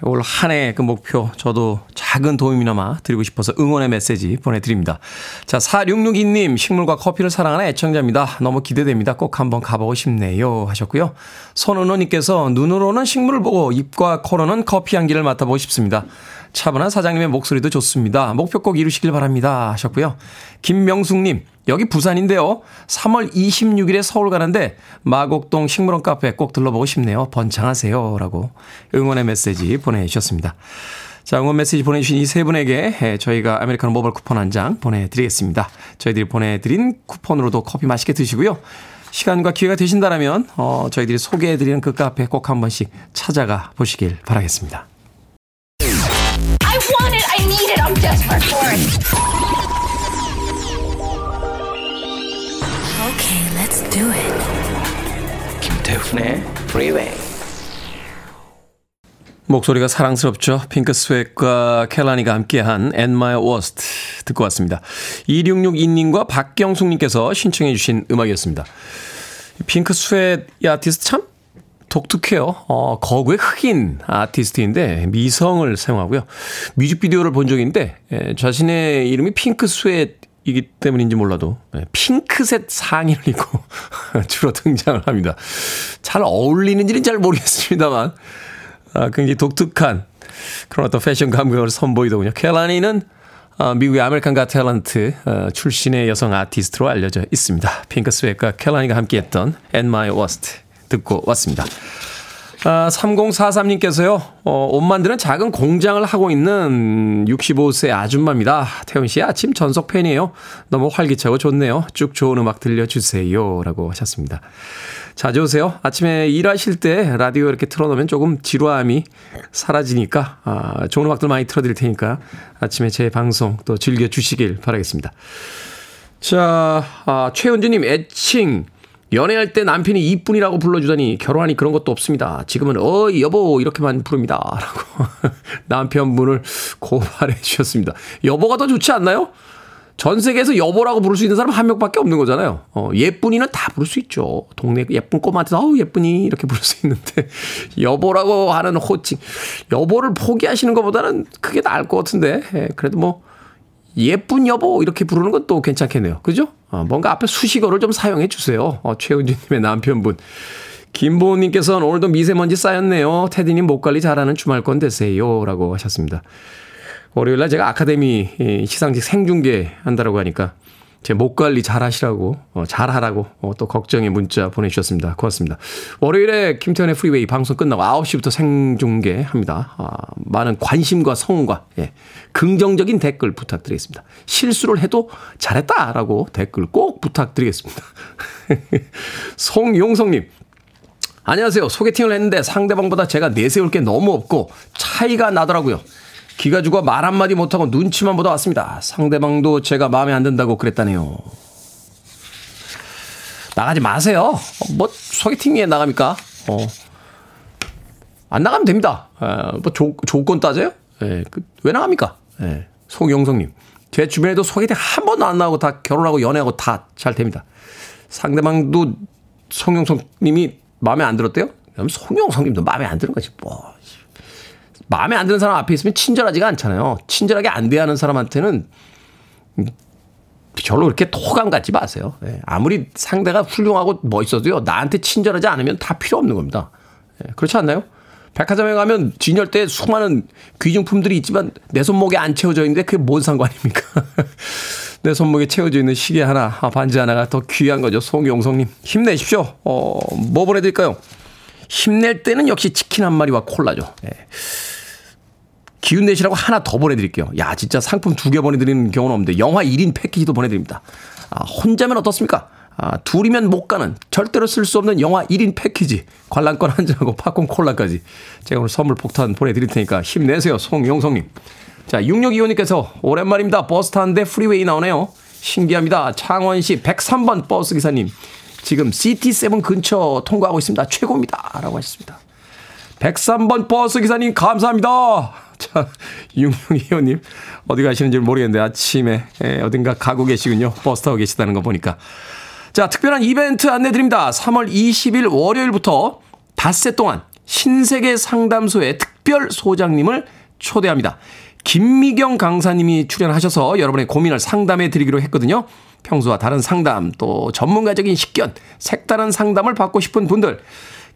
올 한 해 그 목표 저도 작은 도움이나마 드리고 싶어서 응원의 메시지 보내드립니다. 자, 4662님 식물과 커피를 사랑하는 애청자입니다. 너무 기대됩니다. 꼭 한번 가보고 싶네요 하셨고요. 손은호님께서 눈으로는 식물을 보고 입과 코로는 커피 향기를 맡아보고 싶습니다. 차분한 사장님의 목소리도 좋습니다. 목표 꼭 이루시길 바랍니다 하셨고요. 김명숙님 여기 부산인데요. 3월 26일에 서울 가는데 마곡동 식물원 카페 꼭 들러보고 싶네요. 번창하세요 라고 응원의 메시지 보내주셨습니다. 자, 응원 메시지 보내주신 이 세 분에게 저희가 아메리카노 모바일 쿠폰 한 장 보내드리겠습니다. 저희들이 보내드린 쿠폰으로도 커피 맛있게 드시고요. 시간과 기회가 되신다면 저희들이 소개해드리는 그 카페 꼭 한 번씩 찾아가 보시길 바라겠습니다. I want it, I need it, I'm desperate for it. Okay, let's do it. 김태훈의 프리웨이. 목소리가 사랑스럽죠. 핑크 스웨트과 켈라니가 함께한 At My Worst 듣고 왔습니다. 2662님과 박경숙님께서 신청해 주신 음악이었습니다. 핑크 스웨트 이 아티스트 참 독특해요. 거구의 흑인 아티스트인데 미성을 사용하고요. 뮤직비디오를 본 적이 있는데 자신의 이름이 핑크 스웨트이기 때문인지 몰라도 핑크색 상의를 입고 주로 등장을 합니다. 잘 어울리는지는 잘 모르겠습니다만 굉장히 독특한 그런 어떤 패션 감각을 선보이더군요. 켈라니는 미국의 아메리칸 갓 탤런트 출신의 여성 아티스트로 알려져 있습니다. 핑크 스웨트과 켈라니가 함께했던 At My Worst 듣고 왔습니다. 3043님께서요. 옷 만드는 작은 공장을 하고 있는 65세 아줌마입니다. 태훈씨 아침 전속 팬이에요. 너무 활기차고 좋네요. 쭉 좋은 음악 들려주세요 라고 하셨습니다. 자주 오세요. 아침에 일하실 때 라디오 이렇게 틀어놓으면 조금 지루함이 사라지니까 좋은 음악들 많이 틀어드릴 테니까 아침에 제 방송 또 즐겨주시길 바라겠습니다. 자, 최은주님 애칭 연애할 때 남편이 이쁜이라고 불러주다니 결혼하니 그런 것도 없습니다. 지금은 어이 여보 이렇게만 부릅니다 라고 남편분을 고발해 주셨습니다. 여보가 더 좋지 않나요? 전 세계에서 여보라고 부를 수 있는 사람 한 명밖에 없는 거잖아요. 예쁜이는 다 부를 수 있죠. 동네 예쁜 꼬마한테서 어우 예쁜이 이렇게 부를 수 있는데 여보라고 하는 호칭. 여보를 포기하시는 것보다는 그게 나을 것 같은데 그래도 뭐 예쁜 여보 이렇게 부르는 건 또 괜찮겠네요. 그죠? 뭔가 앞에 수식어를 좀 사용해 주세요. 최은주님의 남편분. 김보은님께서는 오늘도 미세먼지 쌓였네요. 테디님 목관리 잘하는 주말권 되세요 라고 하셨습니다. 월요일날 제가 아카데미 시상식 생중계 한다라고 하니까 제 목관리 잘하시라고 잘하라고 또 걱정의 문자 보내주셨습니다. 고맙습니다. 월요일에 김태현의 프리웨이 방송 끝나고 9시부터 생중계 합니다. 많은 관심과 성원과 긍정적인 댓글 부탁드리겠습니다. 실수를 해도 잘했다라고 댓글 꼭 부탁드리겠습니다. 송용성님. 안녕하세요. 소개팅을 했는데 상대방보다 제가 내세울 게 너무 없고 차이가 나더라고요. 기가 죽어 말 한마디 못하고 눈치만 보다 왔습니다. 상대방도 제가 마음에 안 든다고 그랬다네요. 나가지 마세요. 뭐 소개팅에 나갑니까? 안 나가면 됩니다. 뭐 조건 따져요? 왜 나갑니까? 송영성님. 제 주변에도 소개팅 한 번도 안 나가고 다 결혼하고 연애하고 다 잘 됩니다. 상대방도 송영성님이 마음에 안 들었대요? 그럼 송영성님도 마음에 안 드는 거지 뭐. 마음에 안 드는 사람 앞에 있으면 친절하지가 않잖아요. 친절하게 안 대하는 사람한테는 별로 그렇게 호감 갖지 마세요. 아무리 상대가 훌륭하고 멋있어도요. 나한테 친절하지 않으면 다 필요 없는 겁니다. 그렇지 않나요? 백화점에 가면 진열대에 수많은 귀중품들이 있지만 내 손목에 안 채워져 있는데 그게 뭔 상관입니까? 내 손목에 채워져 있는 시계 하나, 반지 하나가 더 귀한 거죠. 송용성님 힘내십시오. 뭐 보내드릴까요? 힘낼 때는 역시 치킨 한 마리와 콜라죠. 기운 내시라고 하나 더 보내드릴게요. 야, 진짜 상품 2개 보내드리는 경우는 없는데 영화 1인 패키지도 보내드립니다. 아, 혼자면 어떻습니까? 아, 둘이면 못 가는 절대로 쓸 수 없는 영화 1인 패키지, 관람권 한 잔하고 팝콘 콜라까지 제가 오늘 선물 폭탄 보내드릴 테니까 힘내세요, 송용성님. 자, 6625님께서 오랜만입니다. 버스 타는데 프리웨이 나오네요. 신기합니다. 창원시 103번 버스 기사님, 지금 CT7 근처 통과하고 있습니다. 최고입니다. 라고 하셨습니다. 103번 버스 기사님 감사합니다. 자, 6625님 어디 가시는지 모르겠는데 아침에 어딘가 가고 계시군요. 버스 타고 계시다는 거 보니까. 자, 특별한 이벤트 안내드립니다. 3월 20일 월요일부터 닷새 동안 신세계 상담소의 특별 소장님을 초대합니다. 김미경 강사님이 출연하셔서 여러분의 고민을 상담해 드리기로 했거든요. 평소와 다른 상담, 또 전문가적인 식견, 색다른 상담을 받고 싶은 분들,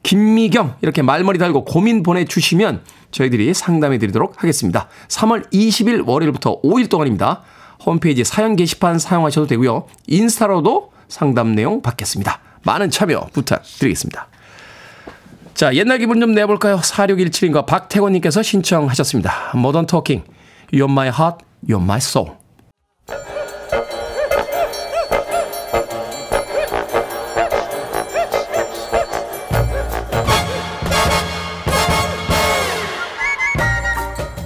김미경 이렇게 말머리 달고 고민 보내주시면 저희들이 상담해 드리도록 하겠습니다. 3월 20일 월요일부터 5일 동안입니다. 홈페이지 사연 게시판 사용하셔도 되고요. 인스타로도 상담 내용 받겠습니다. 많은 참여 부탁드리겠습니다. 자, 옛날 기분 좀 내볼까요? 4617인과 박태권님께서 신청하셨습니다. 모던토킹, You're my heart, you're my soul.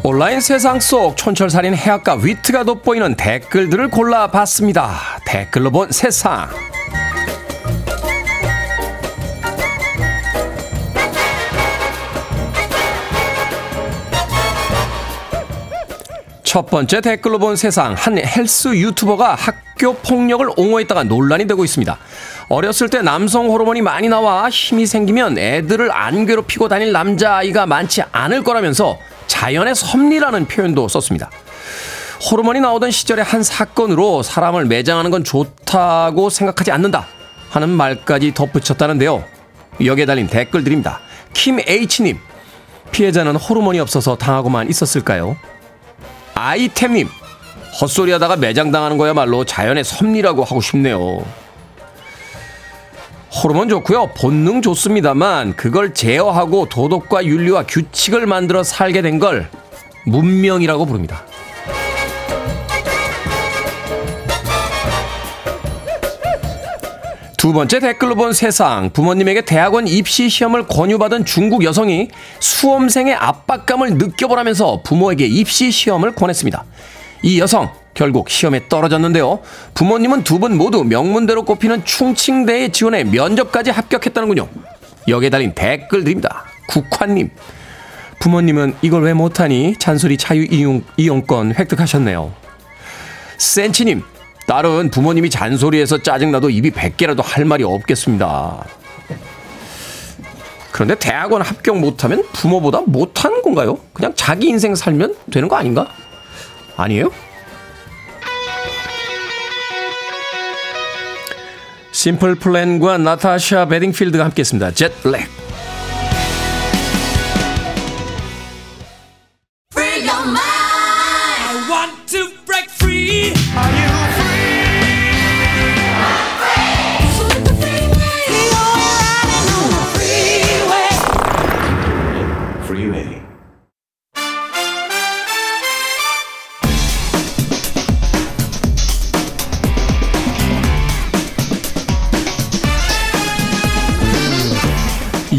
온라인 세상 속 촌철살인 해학과 위트가 돋보이는 댓글들을 골라봤습니다. 댓글로 본 세상. 첫 번째 댓글로 본 세상. 한 헬스 유튜버가 학교 폭력을 옹호했다가 논란이 되고 있습니다. 어렸을 때 남성 호르몬이 많이 나와 힘이 생기면 애들을 안 괴롭히고 다닐 남자아이가 많지 않을 거라면서 자연의 섭리라는 표현도 썼습니다. 호르몬이 나오던 시절의 한 사건으로 사람을 매장하는 건 좋다고 생각하지 않는다 하는 말까지 덧붙였다는데요. 여기에 달린 댓글들입니다. 김H님, 피해자는 호르몬이 없어서 당하고만 있었을까요? 아이템님, 헛소리하다가 매장당하는 거야말로 자연의 섭리라고 하고 싶네요. 호르몬 좋고요, 본능 좋습니다만 그걸 제어하고 도덕과 윤리와 규칙을 만들어 살게 된 걸 문명이라고 부릅니다. 두 번째 댓글로 본 세상. 부모님에게 대학원 입시 시험을 권유받은 중국 여성이 수험생의 압박감을 느껴보라면서 부모에게 입시 시험을 권했습니다. 이 여성 결국 시험에 떨어졌는데요. 부모님은 두 분 모두 명문대로 꼽히는 충칭대에 지원해 면접까지 합격했다는군요. 여기에 달린 댓글들입니다. 국환님, 부모님은 이걸 왜 못하니 잔소리 자유이용권 획득하셨네요. 센치님, 딸은 부모님이 잔소리해서 짜증나도 입이 100개라도 할 말이 없겠습니다. 그런데 대학원 합격 못하면 부모보다 못하는 건가요? 그냥 자기 인생 살면 되는 거 아닌가? 아니에요? 심플 플랜과 나타샤 베딩필드가 함께했습니다. Jet Black.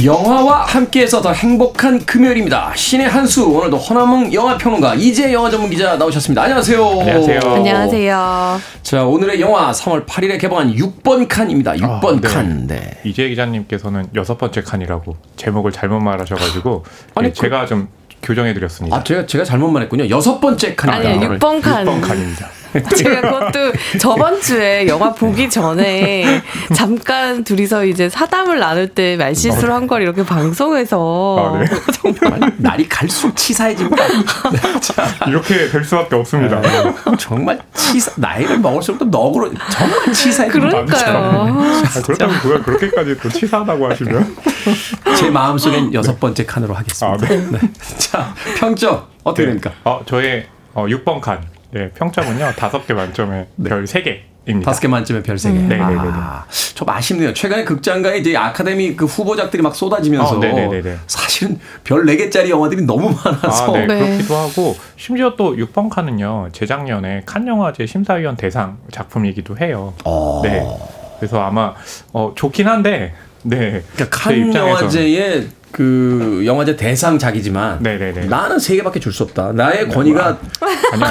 영화와 함께해서 더 행복한 금요일입니다. 신의 한수, 오늘도 허남웅 영화평론가, 이지혜 영화전문기자 나오셨습니다. 안녕하세요. 안녕하세요. 안녕하세요. 자, 오늘의 영화 3월 8일에 개봉한 6번 칸입니다. 6번 칸. 네. 이지혜 기자님께서는 6번째 칸이라고 제목을 잘못 말하셔가지고 아니, 제가 좀 교정해드렸습니다. 아, 제가 잘못 말했군요. 6번째 칸입니다. 아니, 6번 칸. 6번 칸입니다. 제가 그것도 저번 주에 영화 보기 전에 잠깐 둘이서 이제 사담을 나눌 때 말실수를 한 걸 이렇게 방송에서 정말 날이 갈수록 치사해집니다. 이렇게 될 수밖에 없습니다. 정말 나이를 먹을수록 또 너그러 정말 치사해집니다. 그러니까요. 그렇다면 그렇게까지 또 치사하다고 하시면 제 마음속엔 6번째 칸으로 하겠습니다. 네. 자, 평점 어떻게 됩니까? 저의 6번 칸. 네, 평점은요, 5개 만점에 별 3개입니다. 5개 만점에 별 3개. 네네네. 아, 좀 아쉽네요. 최근에 극장가에 이제 아카데미 그 후보작들이 막 쏟아지면서 사실은 별 4개짜리 영화들이 너무 많아서. 아, 네. 네. 그렇기도 하고 심지어 또 6번칸은요. 재작년에 칸 영화제 심사위원 대상 작품이기도 해요. 어. 네. 그래서 아마 좋긴 한데 네. 그러니까 칸 영화제의 그 영화제 대상작이지만 네네네. 나는 3개밖에 줄 수 없다. 나의 권위가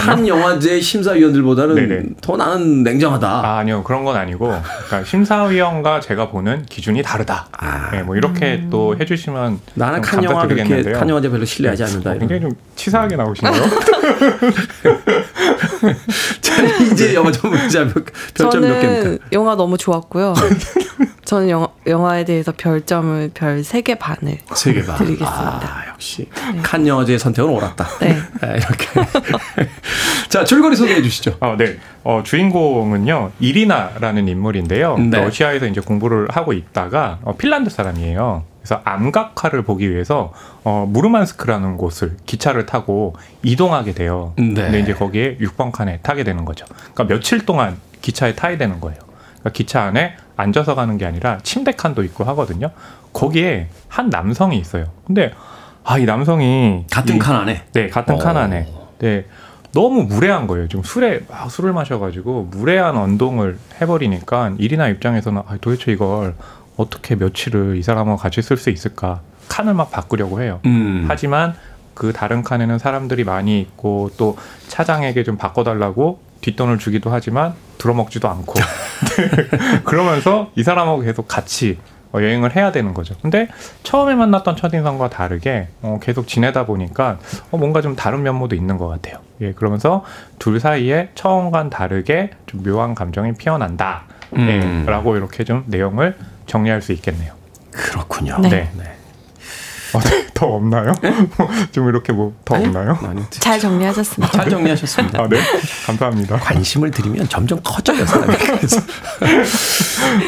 칸 영화제 심사위원들보다는 네네. 더 나는 냉정하다. 아, 아니요. 그런 건 아니고 그러니까 심사위원과 제가 보는 기준이 다르다. 아. 네, 뭐 이렇게 또 해주시면 나는 칸 영화 그렇게 칸 영화제 별로 신뢰하지 않는다. 굉장히 좀 치사하게 나오시네요. 자, 이제 영화 전문자 별점 몇 개입니까? 영화 너무 좋았고요. 저는 영화에 대해서 별점을 별 3개 반을 드리겠습니다. 아, 역시 네. 칸 영화제의 선택은 옳았다. 네. 네, 이렇게. 자, 줄거리 소개해 주시죠. 네. 주인공은요 이리나라는 인물인데요. 네. 러시아에서 이제 공부를 하고 있다가 핀란드 사람이에요. 그래서 암각화를 보기 위해서 무르만스크라는 곳을 기차를 타고 이동하게 돼요. 네. 근데 이제 거기에 6번칸에 타게 되는 거죠. 그러니까 며칠 동안 기차에 타야 되는 거예요. 그러니까 기차 안에 앉아서 가는 게 아니라 침대 칸도 있고 하거든요. 거기에 한 남성이 있어요. 근데 이 남성이 같은 칸 안에? 네, 같은 칸 안에. 네, 너무 무례한 거예요. 지금 술을 마셔가지고 무례한 언동을 해버리니까 이리나 입장에서는 도대체 이걸 어떻게 며칠을 이 사람하고 같이 쓸 수 있을까? 칸을 막 바꾸려고 해요. 하지만 그 다른 칸에는 사람들이 많이 있고 또 차장에게 좀 바꿔달라고 뒷돈을 주기도 하지만 들어먹지도 않고 네. 그러면서 이 사람하고 계속 같이 여행을 해야 되는 거죠. 근데 처음에 만났던 첫인상과 다르게 계속 지내다 보니까 뭔가 좀 다른 면모도 있는 것 같아요. 예, 그러면서 둘 사이에 처음과는 다르게 좀 묘한 감정이 피어난다. 예, 라고 이렇게 좀 내용을 정리할 수 있겠네요. 그렇군요. 네. 네. 네. 더 없나요? 좀 이렇게 뭐 더 없나요? 잘 정리하셨습니다. 잘 정리하셨습니다. 네, 감사합니다. 관심을 드리면 점점 커져요, 사람이.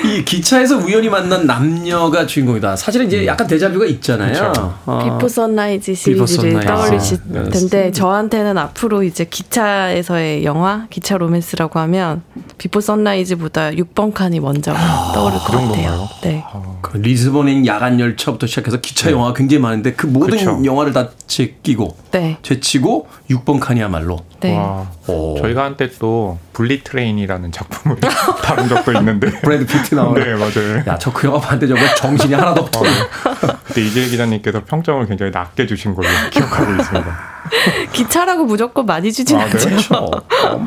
이 기차에서 우연히 만난 남녀가 주인공이다. 사실은 이제 약간 데자뷰가 있잖아요. 그렇죠. 비포 선라이즈 시리즈를 떠올리실 텐데 저한테는 앞으로 이제 기차에서의 영화, 기차 로맨스라고 하면 비포 선라이즈보다 6번 칸이 먼저 떠오를 것 같아요. 네. 그 리스본행 야간 열차부터 시작해서 기차 영화 굉장히 많은데 그 모든 그쵸. 영화를 다 제끼고 네. 제치고 6번 칸이야말로 네. 와, 저희가 한때 또 분리트레인이라는 작품을 다룬 적도 있는데 브래드 피트 나오는 네 맞아요. 야, 저 그 영화 봤는데 정말 정신이 하나도 없더라고요. 그때 이재희 기자님께서 평점을 굉장히 낮게 주신 걸로 기억하고 있습니다. 기차라고 무조건 많이 주진 않죠. 네, 그렇죠.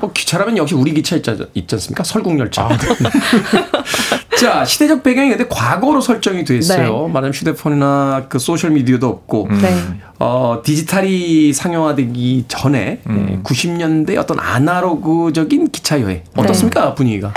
뭐 기차라면 역시 우리 기차 있지 않습니까? 설국열차. 아, 네. 자, 시대적 배경이 근데 과거로 설정이 돼 있어요. 네. 말하자면 휴대폰이나 그 소셜 미디어도 없고 네. 디지털이 상용화되기 전에 90년대 어떤 아날로그적인 기차 여행 어떻습니까? 네. 분위기가.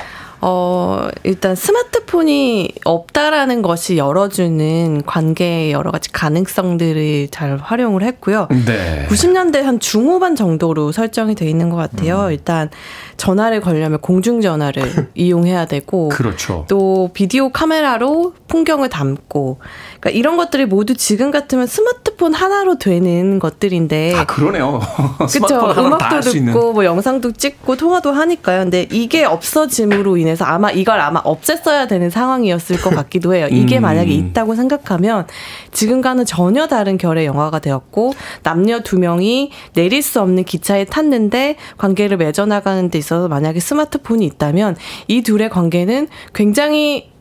일단 스마트폰이 없다라는 것이 열어주는 관계의 여러 가지 가능성들을 잘 활용을 했고요. 네. 90년대 한 중후반 정도로 설정이 돼 있는 것 같아요. 일단 전화를 걸려면 공중전화를 이용해야 되고 그렇죠. 또 비디오 카메라로 풍경을 담고 그러니까 이런 것들이 모두 지금 같으면 스마트폰 하나로 되는 것들인데 아 그러네요. 스마트폰 하나로 음악도 다 할 수 있는. 듣고 뭐 영상도 찍고 통화도 하니까요. 근데 이게 없어짐으로 인해 그래서 아마 이걸 없앴어야 되는 상황이었을 것 같기도 해요. 이게 만약에 있다고 생각하면 지금과는 전혀 다른 결의 영화가 되었고 남녀 두 명이 내릴 수 없는 기차에 탔는데 관계를 맺어나가는 데 있어서 만약에 스마트폰이 있다면 이 둘의 관계는 굉장히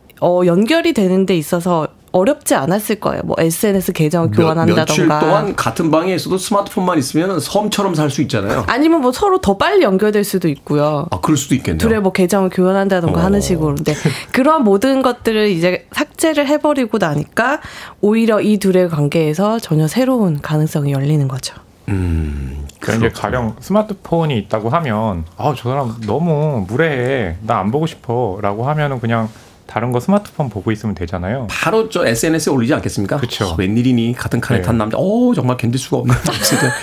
연결이 되는 데 있어서 어렵지 않았을 거예요. 뭐 SNS 계정을 교환한다던가. 며칠 동안 같은 방에 있어도 스마트폰만 있으면 섬처럼 살 수 있잖아요. 아니면 뭐 서로 더 빨리 연결될 수도 있고요. 아, 그럴 수도 있겠네요. 둘의 뭐 계정을 교환한다던가 하는 식으로. 근데 그런 모든 것들을 이제 삭제를 해버리고 나니까 오히려 이 둘의 관계에서 전혀 새로운 가능성이 열리는 거죠. 그러니까 이제 가령 스마트폰이 있다고 하면 저 사람 너무 무례해. 나 안 보고 싶어. 라고 하면은 그냥 다른 거 스마트폰 보고 있으면 되잖아요. 바로 저 SNS에 올리지 않겠습니까? 그렇죠. 웬일이니 같은 칸에 네. 탄 남자. 정말 견딜 수가 없네.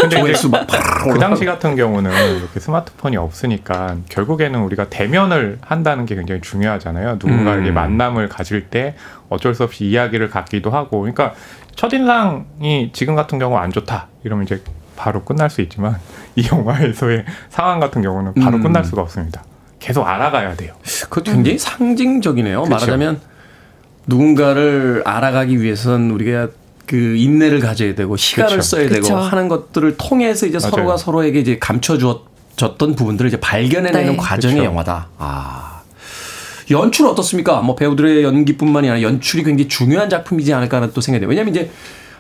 조회수 막 그 당시 같은 경우는 이렇게 스마트폰이 없으니까 결국에는 우리가 대면을 한다는 게 굉장히 중요하잖아요. 누군가에게 만남을 가질 때 어쩔 수 없이 이야기를 갖기도 하고. 그러니까 첫인상이 지금 같은 경우 안 좋다. 이러면 이제 바로 끝날 수 있지만 이 영화에서의 상황 같은 경우는 바로 끝날 수가 없습니다. 계속 알아가야 돼요. 그것도 굉장히 상징적이네요. 그렇죠. 말하자면 누군가를 알아가기 위해서는 우리가 그 인내를 가져야 되고 시간을 그쵸. 써야 그쵸. 되고 하는 것들을 통해서 이제 맞아요. 서로가 서로에게 이제 감춰줬던 부분들을 이제 발견해내는 네. 과정의 그쵸. 영화다. 아. 연출 어떻습니까? 뭐 배우들의 연기뿐만이 아니라 연출이 굉장히 중요한 작품이지 않을까라는 또 생각이 돼요. 왜냐하면 이제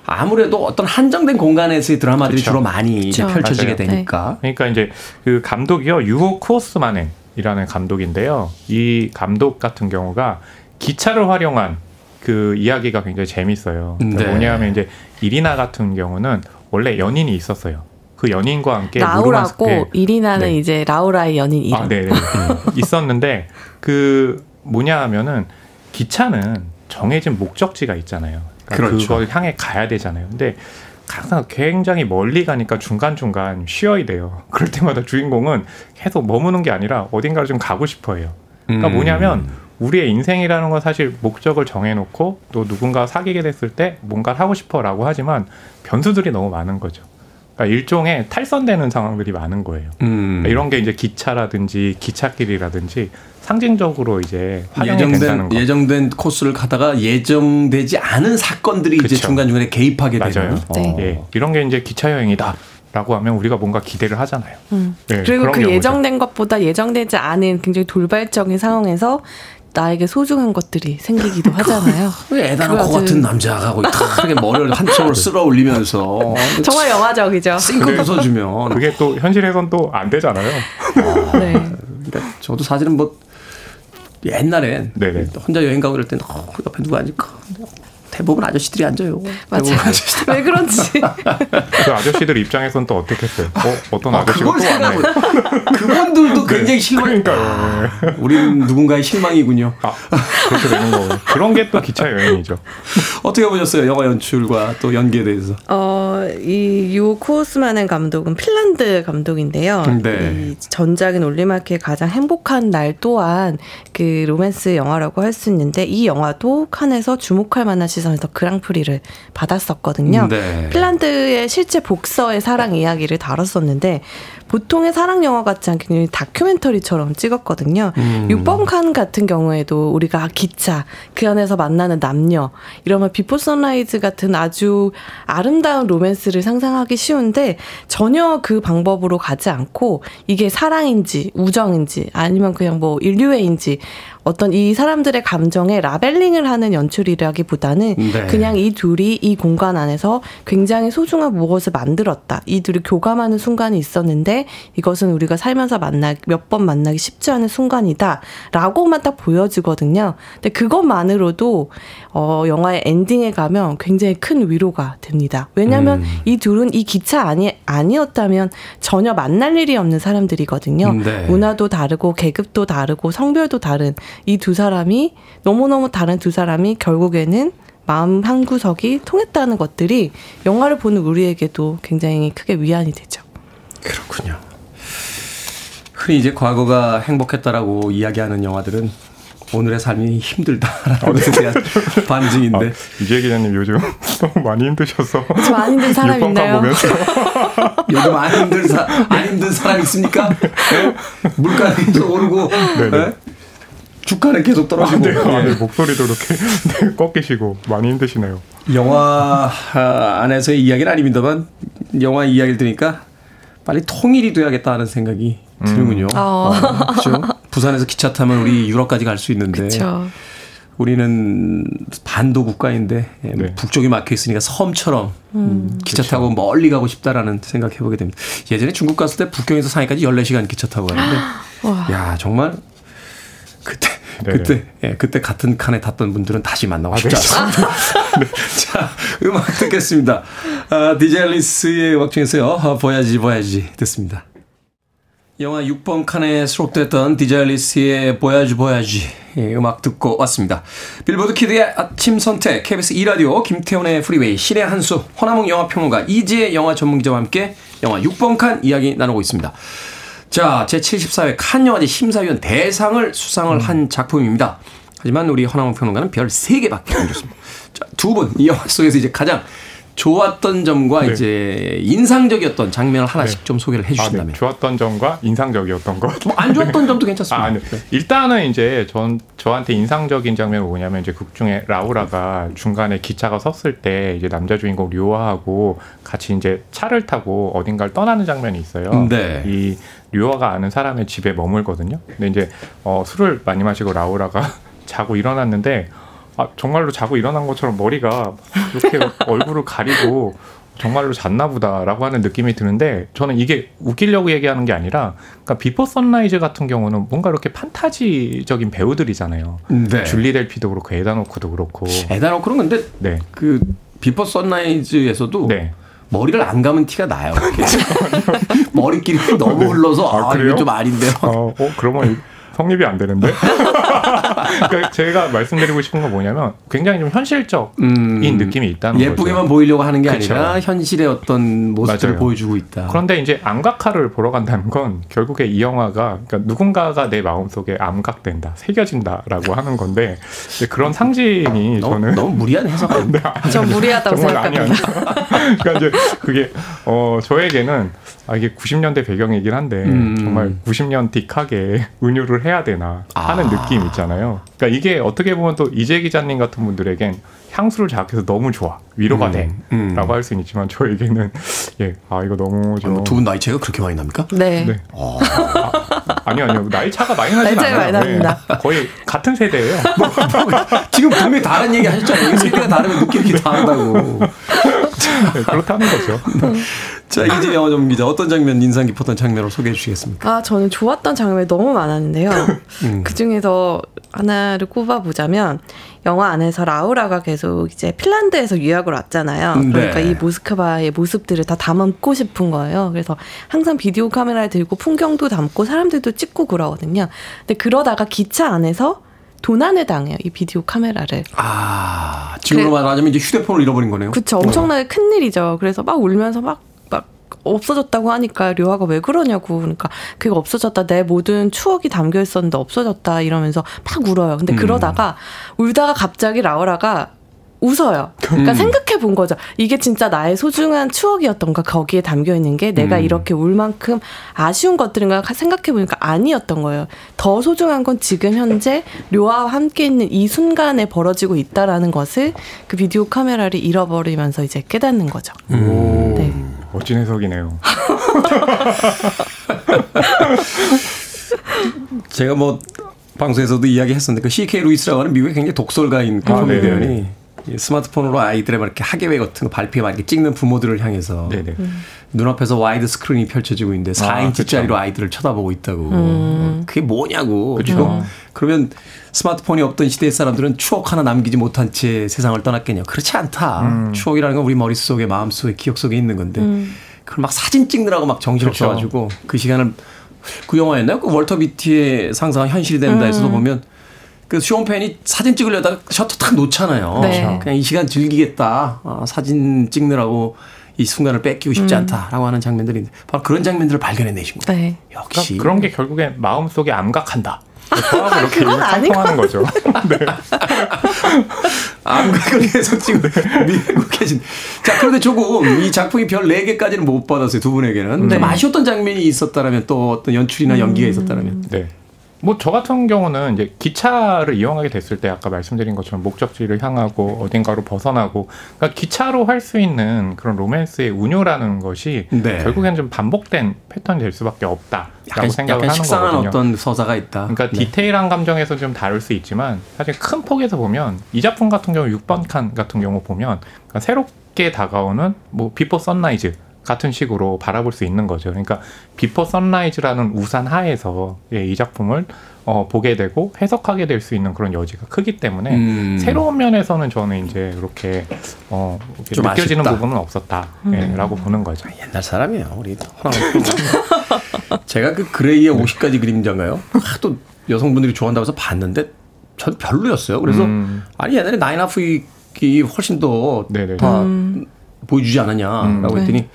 아무래도 어떤 한정된 공간에서의 드라마들이 그쵸. 주로 많이 그쵸. 이제 펼쳐지게 맞아요. 되니까. 네. 그러니까 이제 그 감독이요. 유호 쿠오스만행이라는 감독인데요. 이 감독 같은 경우가 기차를 활용한 그 이야기가 굉장히 재밌어요. 네. 뭐냐면 이제 이리나 같은 경우는 원래 연인이 있었어요. 그 연인과 함께 라우라고 이리나는 네. 이제 라우라의 연인 이름. 아, 네네. 있었는데 그 뭐냐하면은 기차는 정해진 목적지가 있잖아요. 그러니까 그렇죠. 그걸 향해 가야 되잖아요. 근데 항상 굉장히 멀리 가니까 중간중간 쉬어야 돼요. 그럴 때마다 주인공은 계속 머무는 게 아니라 어딘가를 좀 가고 싶어해요. 그러니까 뭐냐면 우리의 인생이라는 건 사실 목적을 정해놓고 또 누군가 사귀게 됐을 때 뭔가를 하고 싶어라고 하지만 변수들이 너무 많은 거죠. 그러니까 일종의 탈선되는 상황들이 많은 거예요. 그러니까 이런 게 이제 기차라든지 기찻길이라든지 상징적으로 이제 예정된 거. 예정된 코스를 가다가 예정되지 않은 사건들이 그쵸. 이제 중간중간에 개입하게 되는. 네. 예, 이런 게 이제 기차 여행이다. 라고 하면 우리가 뭔가 기대를 하잖아요. 네, 그리고 그 예정된 경우죠. 것보다 예정되지 않은 굉장히 돌발적인 상황에서 나에게 소중한 것들이 생기기도 하잖아요. 애단한 코 같은 남자가 이렇게 머리를 한쪽으로 쓸어 올리면서 정말 영화죠, 그죠? 싱크 웃어주면 그게 또 현실에선 또 안 되잖아요. 네. 그러니까 저도 사실은 뭐 옛날엔 네네. 혼자 여행 가고 이럴 때 옆에 누가 앉을까? 대부분 아저씨들이 앉아요. 맞아요. 왜 그런지. 그 아저씨들 입장에서는 또 어떻겠어요? 어떤 아저씨가 또 왔네. 그분들도 굉장히 실망. 그러니까요. 아, 우리는 누군가의 실망이군요. 아, 그렇게 되는 거고. 그런 게 또 기차 여행이죠. 어떻게 보셨어요? 영화 연출과 또 연기에 대해서. 이 유호 쿠오스마넨 감독은 핀란드 감독인데요. 네. 이 전작인 올리마키의 가장 행복한 날 또한 그 로맨스 영화라고 할 수 있는데 이 영화도 칸에서 주목할 만한 시선에서 그랑프리를 받았었거든요. 네. 핀란드의 실제 복서의 사랑 이야기를 다뤘었는데 보통의 사랑 영화 같지 않게 굉장히 다큐멘터리처럼 찍었거든요. 6번칸 같은 경우에도 우리가 기차, 그 안에서 만나는 남녀, 이러면 비포 선라이즈 같은 아주 아름다운 로맨스를 상상하기 쉬운데 전혀 그 방법으로 가지 않고 이게 사랑인지 우정인지 아니면 그냥 뭐 인류애인지 어떤 이 사람들의 감정에 라벨링을 하는 연출이라기보다는 네. 그냥 이 둘이 이 공간 안에서 굉장히 소중한 무엇을 만들었다. 이 둘이 교감하는 순간이 있었는데 이것은 우리가 살면서 몇 번 만나기 쉽지 않은 순간이다. 라고만 딱 보여지거든요. 근데 그것만으로도 영화의 엔딩에 가면 굉장히 큰 위로가 됩니다. 왜냐하면 이 둘은 이 기차 아니었다면 전혀 만날 일이 없는 사람들이거든요. 네. 문화도 다르고 계급도 다르고 성별도 다른 이 두 사람이 너무너무 다른 두 사람이 결국에는 마음 한구석이 통했다는 것들이 영화를 보는 우리에게도 굉장히 크게 위안이 되죠. 그렇군요. 흔히 이제 과거가 행복했다라고 이야기하는 영화들은 오늘의 삶이 힘들다라는 대한 반증인데. 이지혜 기자님 요즘 너무 많이 힘드셔서. 저 안 힘든 사람 있나요? 요즘 안 힘든 사람 있습니까? 네? 물가는 계속 오르고. 네? 주가는 계속 떨어지고 네. 목소리도 이렇게 네, 꺾이시고 많이 힘드시네요. 영화 안에서의 이야기는 아닙니다만 영화 이야기를 들으니까 빨리 통일이 돼야겠다 하는 생각이 들군요. 그렇죠? 부산에서 기차 타면 우리 유럽까지 갈 수 있는데 그쵸. 우리는 반도 국가인데 네. 북쪽이 막혀 있으니까 섬처럼 기차 그쵸. 타고 멀리 가고 싶다라는 생각해보게 됩니다. 예전에 중국 갔을 때 북경에서 상해까지 14시간 기차 타고 가는데 야 정말 그때 같은 칸에 탔던 분들은 다시 만나고 싶지 않습니다. 자, 음악 듣겠습니다. DJ 앨리스의 음악 중에서요. 보야지 듣습니다. 영화 6번 칸에 수록됐던 DJ 앨리스의 보야지 음악 듣고 왔습니다. 빌보드 키드의 아침 선택 KBS 2라디오 김태훈의 프리웨이 신의 한수 허남웅 영화평론가 이지혜 영화 전문기자와 함께 영화 6번 칸 이야기 나누고 있습니다. 자, 제74회 칸 영화제 심사위원 대상을 수상을 한 작품입니다. 하지만 우리 허남웅 평론가는 별 3개밖에 안 줬습니다. 자, 두 분 이 영화 속에서 이제 가장 좋았던 점과 네. 이제 인상적이었던 장면을 하나씩 네. 좀 소개를 해 주신다면. 아, 네. 좋았던 점과 인상적이었던 것. 뭐 안 좋았던 점도 괜찮습니다. 아, 네. 일단은 이제 저한테 인상적인 장면은 뭐냐면 이제 극 중에 라우라가 중간에 기차가 섰을 때 이제 남자 주인공 류아하고 같이 이제 차를 타고 어딘가를 떠나는 장면이 있어요. 네. 이 류아가 아는 사람의 집에 머물거든요. 근데 이제 술을 많이 마시고 라우라가 자고 일어났는데. 아, 정말로 자고 일어난 것처럼 머리가 이렇게 얼굴을 가리고 정말로 잤나 보다라고 하는 느낌이 드는데 저는 이게 웃기려고 얘기하는 게 아니라 그러니까 비포 선라이즈 같은 경우는 뭔가 이렇게 판타지적인 배우들이잖아요. 네. 줄리 델피도 그렇고 에다노크도 그렇고. 에다노크는 근데 네. 그 비포 선라이즈에서도 네. 머리를 안 감은 티가 나요. 머리끼리 너무 흘러서 아, 이게 좀 아닌데요. 그러면 성립이 안 되는데? 그러니까 제가 말씀드리고 싶은 건 뭐냐면 굉장히 좀 현실적인 느낌이 있다는 거죠. 예쁘게만 보이려고 하는 게 그쵸. 아니라 현실의 어떤 모습을 맞아요. 보여주고 있다. 그런데 이제 암각화를 보러 간다는 건 결국에 이 영화가 그러니까 누군가가 내 마음속에 암각된다, 새겨진다라고 하는 건데 그런 상징이 저는 너무 무리한 해석입니다. 저 무리하다고 생각합니다. 그러니까 이제 그게 저에게는 이게 90년대 배경이긴 한데 정말 90년 딕하게 은유를 해야 되나 하는 느낌 있잖아요. 그러니까 이게 어떻게 보면 또 이재 기자님 같은 분들에겐 향수를 자극해서 너무 좋아 위로가 돼라고 할 수는 있지만 저에게는 예, 아 이거 너무 좀 두 분 나이 차이가 그렇게 많이 납니까? 네. 네. 아니요 나이 차가 많이 나진 않아요. 네. 거의 같은 세대예요. 지금 분명히 다른 얘기 하셨잖아요. 세대가 다르면 느낌이 다르다고. 네, 그렇다는 거죠. 자, 이제 영화 전문기자 어떤 장면 인상 깊었던 장면으로 소개해 주시겠습니까? 아, 저는 좋았던 장면이 너무 많았는데요. 그 중에서 하나를 꼽아보자면 영화 안에서 라우라가 계속 이제 핀란드에서 유학을 왔잖아요. 그러니까 네. 이 모스크바의 모습들을 다 담고 싶은 거예요. 그래서 항상 비디오 카메라를 들고 풍경도 담고 사람들도 찍고 그러거든요. 근데 그러다가 기차 안에서 도난을 당해요. 이 비디오 카메라를. 아, 지금으로 말하자면 이제 휴대폰을 잃어버린 거네요. 그렇죠. 엄청나게 큰일이죠. 그래서 막 울면서 막 없어졌다고 하니까 류아가 왜 그러냐고. 그러니까 그게 없어졌다. 내 모든 추억이 담겨 있었는데 없어졌다 이러면서 막 울어요. 근데 그러다가 울다가 갑자기 라우라가 웃어요. 그러니까 생각해 본 거죠. 이게 진짜 나의 소중한 추억이었던가, 거기에 담겨 있는 게 내가 이렇게 울 만큼 아쉬운 것들인가 생각해 보니까 아니었던 거예요. 더 소중한 건 지금 현재 료아와 함께 있는 이 순간에 벌어지고 있다라는 것을 그 비디오 카메라를 잃어버리면서 이제 깨닫는 거죠. 네. 멋진 해석이네요. 제가 뭐 방송에서도 이야기했었는데 그 C.K. 루이스라고 하는 미국의 굉장히 독설가인 그 코미디언이 스마트폰으로 아이들의 막 이렇게 학예회 같은 거 발표에 막 이렇게 찍는 부모들을 향해서 눈앞에서 와이드 스크린이 펼쳐지고 있는데 4인치짜리로 아이들을 쳐다보고 있다고. 그게 뭐냐고. 그렇죠. 그러면 스마트폰이 없던 시대의 사람들은 추억 하나 남기지 못한 채 세상을 떠났겠냐. 그렇지 않다. 추억이라는 건 우리 머릿속에 마음속에 기억 속에 있는 건데 그걸 막 사진 찍느라고 막 정신을 쳐가지고 그 시간을 그 영화였나요? 그 월터 비티의 상상은 현실이 된다에서도 보면 그 쇼펜이 사진 찍으려다가 셔터 탁 놓잖아요. 네. 그냥 이 시간 즐기겠다. 사진 찍느라고 이 순간을 뺏기고 싶지 않다라고 하는 장면들이 있는데 바로 그런 장면들을 발견해내신 거예요. 네. 역시 그러니까 그런 게 결국에 마음속에 암각한다. 이렇게 상통하는 거죠. 네. 암각을 계속 찍고 미국에 진. 자, 그런데 조금 이 작품이 별 4개까지는 못 받았어요. 두 분에게는. 좀 아쉬웠던 장면이 있었다라면 또 어떤 연출이나 연기가 있었다라면. 네. 뭐 저 같은 경우는 이제 기차를 이용하게 됐을 때 아까 말씀드린 것처럼 목적지를 향하고 어딘가로 벗어나고 그러니까 기차로 할 수 있는 그런 로맨스의 운요라는 것이 네. 결국엔 좀 반복된 패턴이 될 수밖에 없다라고 생각을 하는 거거든요. 약간 식상한 어떤 서사가 있다. 그러니까 네. 디테일한 감정에서 좀 다를 수 있지만 사실 큰 폭에서 보면 이 작품 같은 경우 6번칸 같은 경우 보면 그러니까 새롭게 다가오는 뭐 비포 선라이즈 같은 식으로 바라볼 수 있는 거죠. 그러니까 비포 선라이즈라는 우산 하에서 이 작품을 보게 되고 해석하게 될 수 있는 그런 여지가 크기 때문에 새로운 면에서는 저는 이제 그렇게 좀 느껴지는 아쉽다. 부분은 없었다라고 예, 보는 거죠. 옛날 사람이에요, 우리. 제가 그 그레이의 50가지 그림자인가요? 또 여성분들이 좋아한다고 해서 봤는데 전 별로였어요. 그래서 아니 옛날에 나인 아프이 훨씬 더 다 보여주지 않았냐라고 했더니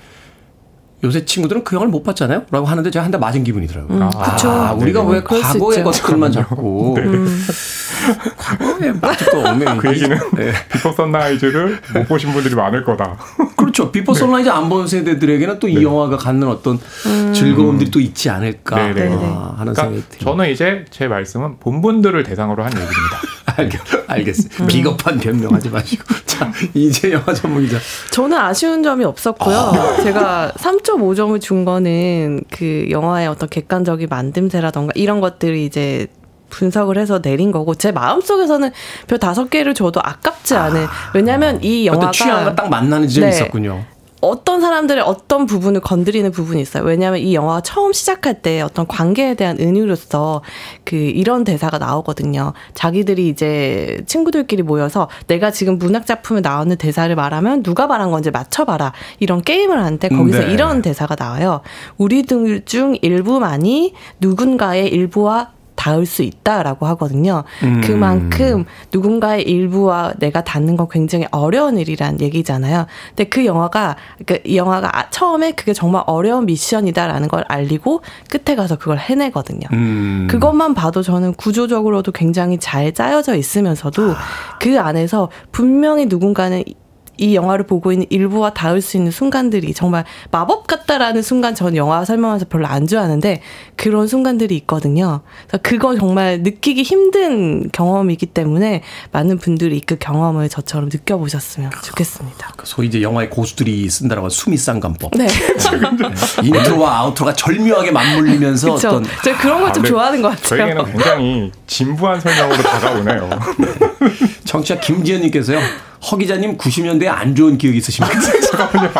요새 친구들은 그 영화를 못 봤잖아요? 라고 하는데 제가 한 대 맞은 기분이더라고요. 우리가 왜 과거의 것들만 자꾸 과거에 아직도 얽매인 그 얘기는 네. 비포 선라이즈를 못 보신 분들이 많을 거다. 그렇죠. 비포 네. 선라이즈 안 본 세대들에게는 또 이 네. 영화가 갖는 어떤 즐거움들이 또 있지 않을까 네, 네. 하는 그러니까 생각이 듭니다. 저는 이제 제 말씀은 본분들을 대상으로 한 얘기입니다. 알겠습니다. 비겁한 변명하지 마시고. 자, 이제 영화 전문기자. 저는 아쉬운 점이 없었고요. 제가 3.5점을 준 거는 그 영화의 어떤 객관적인 만듦새라던가 이런 것들이 이제 분석을 해서 내린 거고, 제 마음속에서는 별 5개를 줘도 아깝지 않은, 왜냐하면 이 영화가 취향과 딱 만나는 지점이 네. 있었군요. 어떤 사람들의 어떤 부분을 건드리는 부분이 있어요. 왜냐하면 이 영화가 처음 시작할 때 어떤 관계에 대한 은유로서 그 이런 대사가 나오거든요. 자기들이 이제 친구들끼리 모여서 내가 지금 문학작품에 나오는 대사를 말하면 누가 말한 건지 맞춰봐라. 이런 게임을 하는데 거기서 네. 이런 대사가 나와요. 우리 중 일부만이 누군가의 일부와 닿을 수 있다라고 하거든요. 그만큼 누군가의 일부와 내가 닿는 건 굉장히 어려운 일이란 얘기잖아요. 근데 이 영화가 처음에 그게 정말 어려운 미션이다라는 걸 알리고 끝에 가서 그걸 해내거든요. 그것만 봐도 저는 구조적으로도 굉장히 잘 짜여져 있으면서도 그 안에서 분명히 누군가는 이 영화를 보고 있는 일부와 닿을 수 있는 순간들이 정말 마법 같다라는 순간, 전 영화 설명하면서 별로 안 좋아하는데 그런 순간들이 있거든요. 그거 정말 느끼기 힘든 경험이기 때문에 많은 분들이 그 경험을 저처럼 느껴보셨으면 좋겠습니다. 소위 이제 영화의 고수들이 쓴다라고 수미쌍감법. 네. 인트로와 아우트로가 절묘하게 맞물리면서 그쵸? 어떤. 제가 그런 걸 좀 좋아하는 것 같아요. 저희에게는 굉장히 진부한 설명으로 다가오네요. 네. 청취자 김지현님께서요. 허 기자님 90년대에 안 좋은 기억이 있으십니까? 잠깐만요.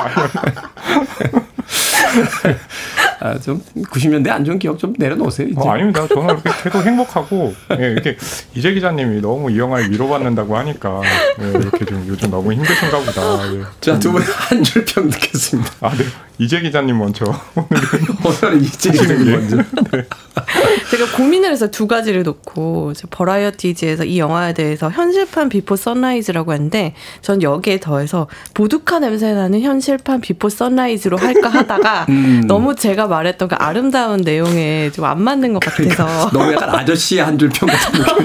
아, 좀 90년대 안 좋은 기억 좀 내려놓으세요. 아닙니다. 저는 이렇게 계속 행복하고 예, 이렇게 이재 기자님이 너무 이 영화에 위로받는다고 하니까 예, 이렇게 좀 요즘 너무 힘드신가 보다. 예. 자, 두 분 한 줄 평 듣겠습니다. 아, 네. 이재 기자님 먼저. 오늘은 이재 기자님 먼저. 네. 제가 고민을 해서 두 가지를 놓고 버라이어티지에서 이 영화에 대해서 현실판 비포 선라이즈라고 했는데 전 여기에 더해서 보드카 냄새나는 현실판 비포 선라이즈로 할까 하다가 너무 제가 말했던 그 아름다운 내용에 좀 안 맞는 것 같아서 그러니까 너무 약간 아저씨의 한 줄 평 같은 느낌.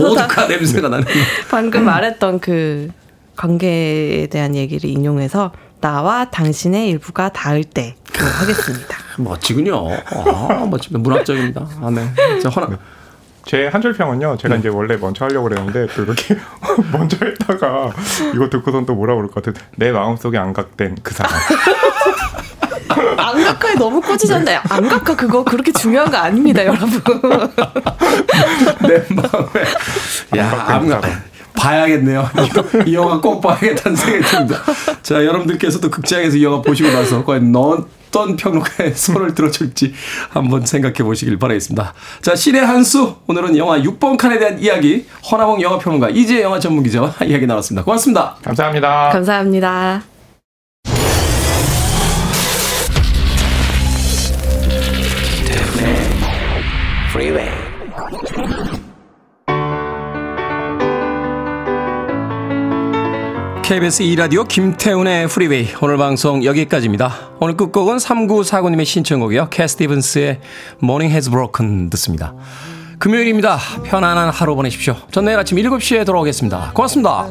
보드카 냄새가 나는 방금 말했던 그 관계에 대한 얘기를 인용해서 나와 당신의 일부가 닿을 때 하겠습니다. 멋지군요. 아, 멋집니다. 문학적입니다. 아, 네. 제 한 줄 평은요. 제가 이제 원래 먼저 하려고 그랬는데 또 이렇게 먼저 했다가 이거 듣고선 또 뭐라 그럴 것 같아요. 내 마음속에 안각된 그 사람. 안각화에 너무 꽂히셨는데 네. 안각화 그거 그렇게 중요한 거 아닙니다, 여러분. 내 마음에 야, 안각화. 봐야겠네요. 이 영화 꼭 봐야겠다는 생각이 듭니다. 자, 여러분들께서도 극장에서 이 영화 보시고 나서 과연 어떤 평론가의 손을 들어줄지 한번 생각해 보시길 바라겠습니다. 자, 신의 한수. 오늘은 영화 6번 칸에 대한 이야기, 허남웅 영화평론가, 이지혜 영화 전문기자와 이야기 나눴습니다. 고맙습니다. 감사합니다. 감사합니다. 프리웨이 KBS 2라디오 김태훈의 프리웨이 오늘 방송 여기까지입니다. 오늘 끝곡은 3949님의 신청곡이요. 캣 스티븐스의 Morning Has Broken 듣습니다. 금요일입니다. 편안한 하루 보내십시오. 전 내일 아침 7시에 돌아오겠습니다. 고맙습니다.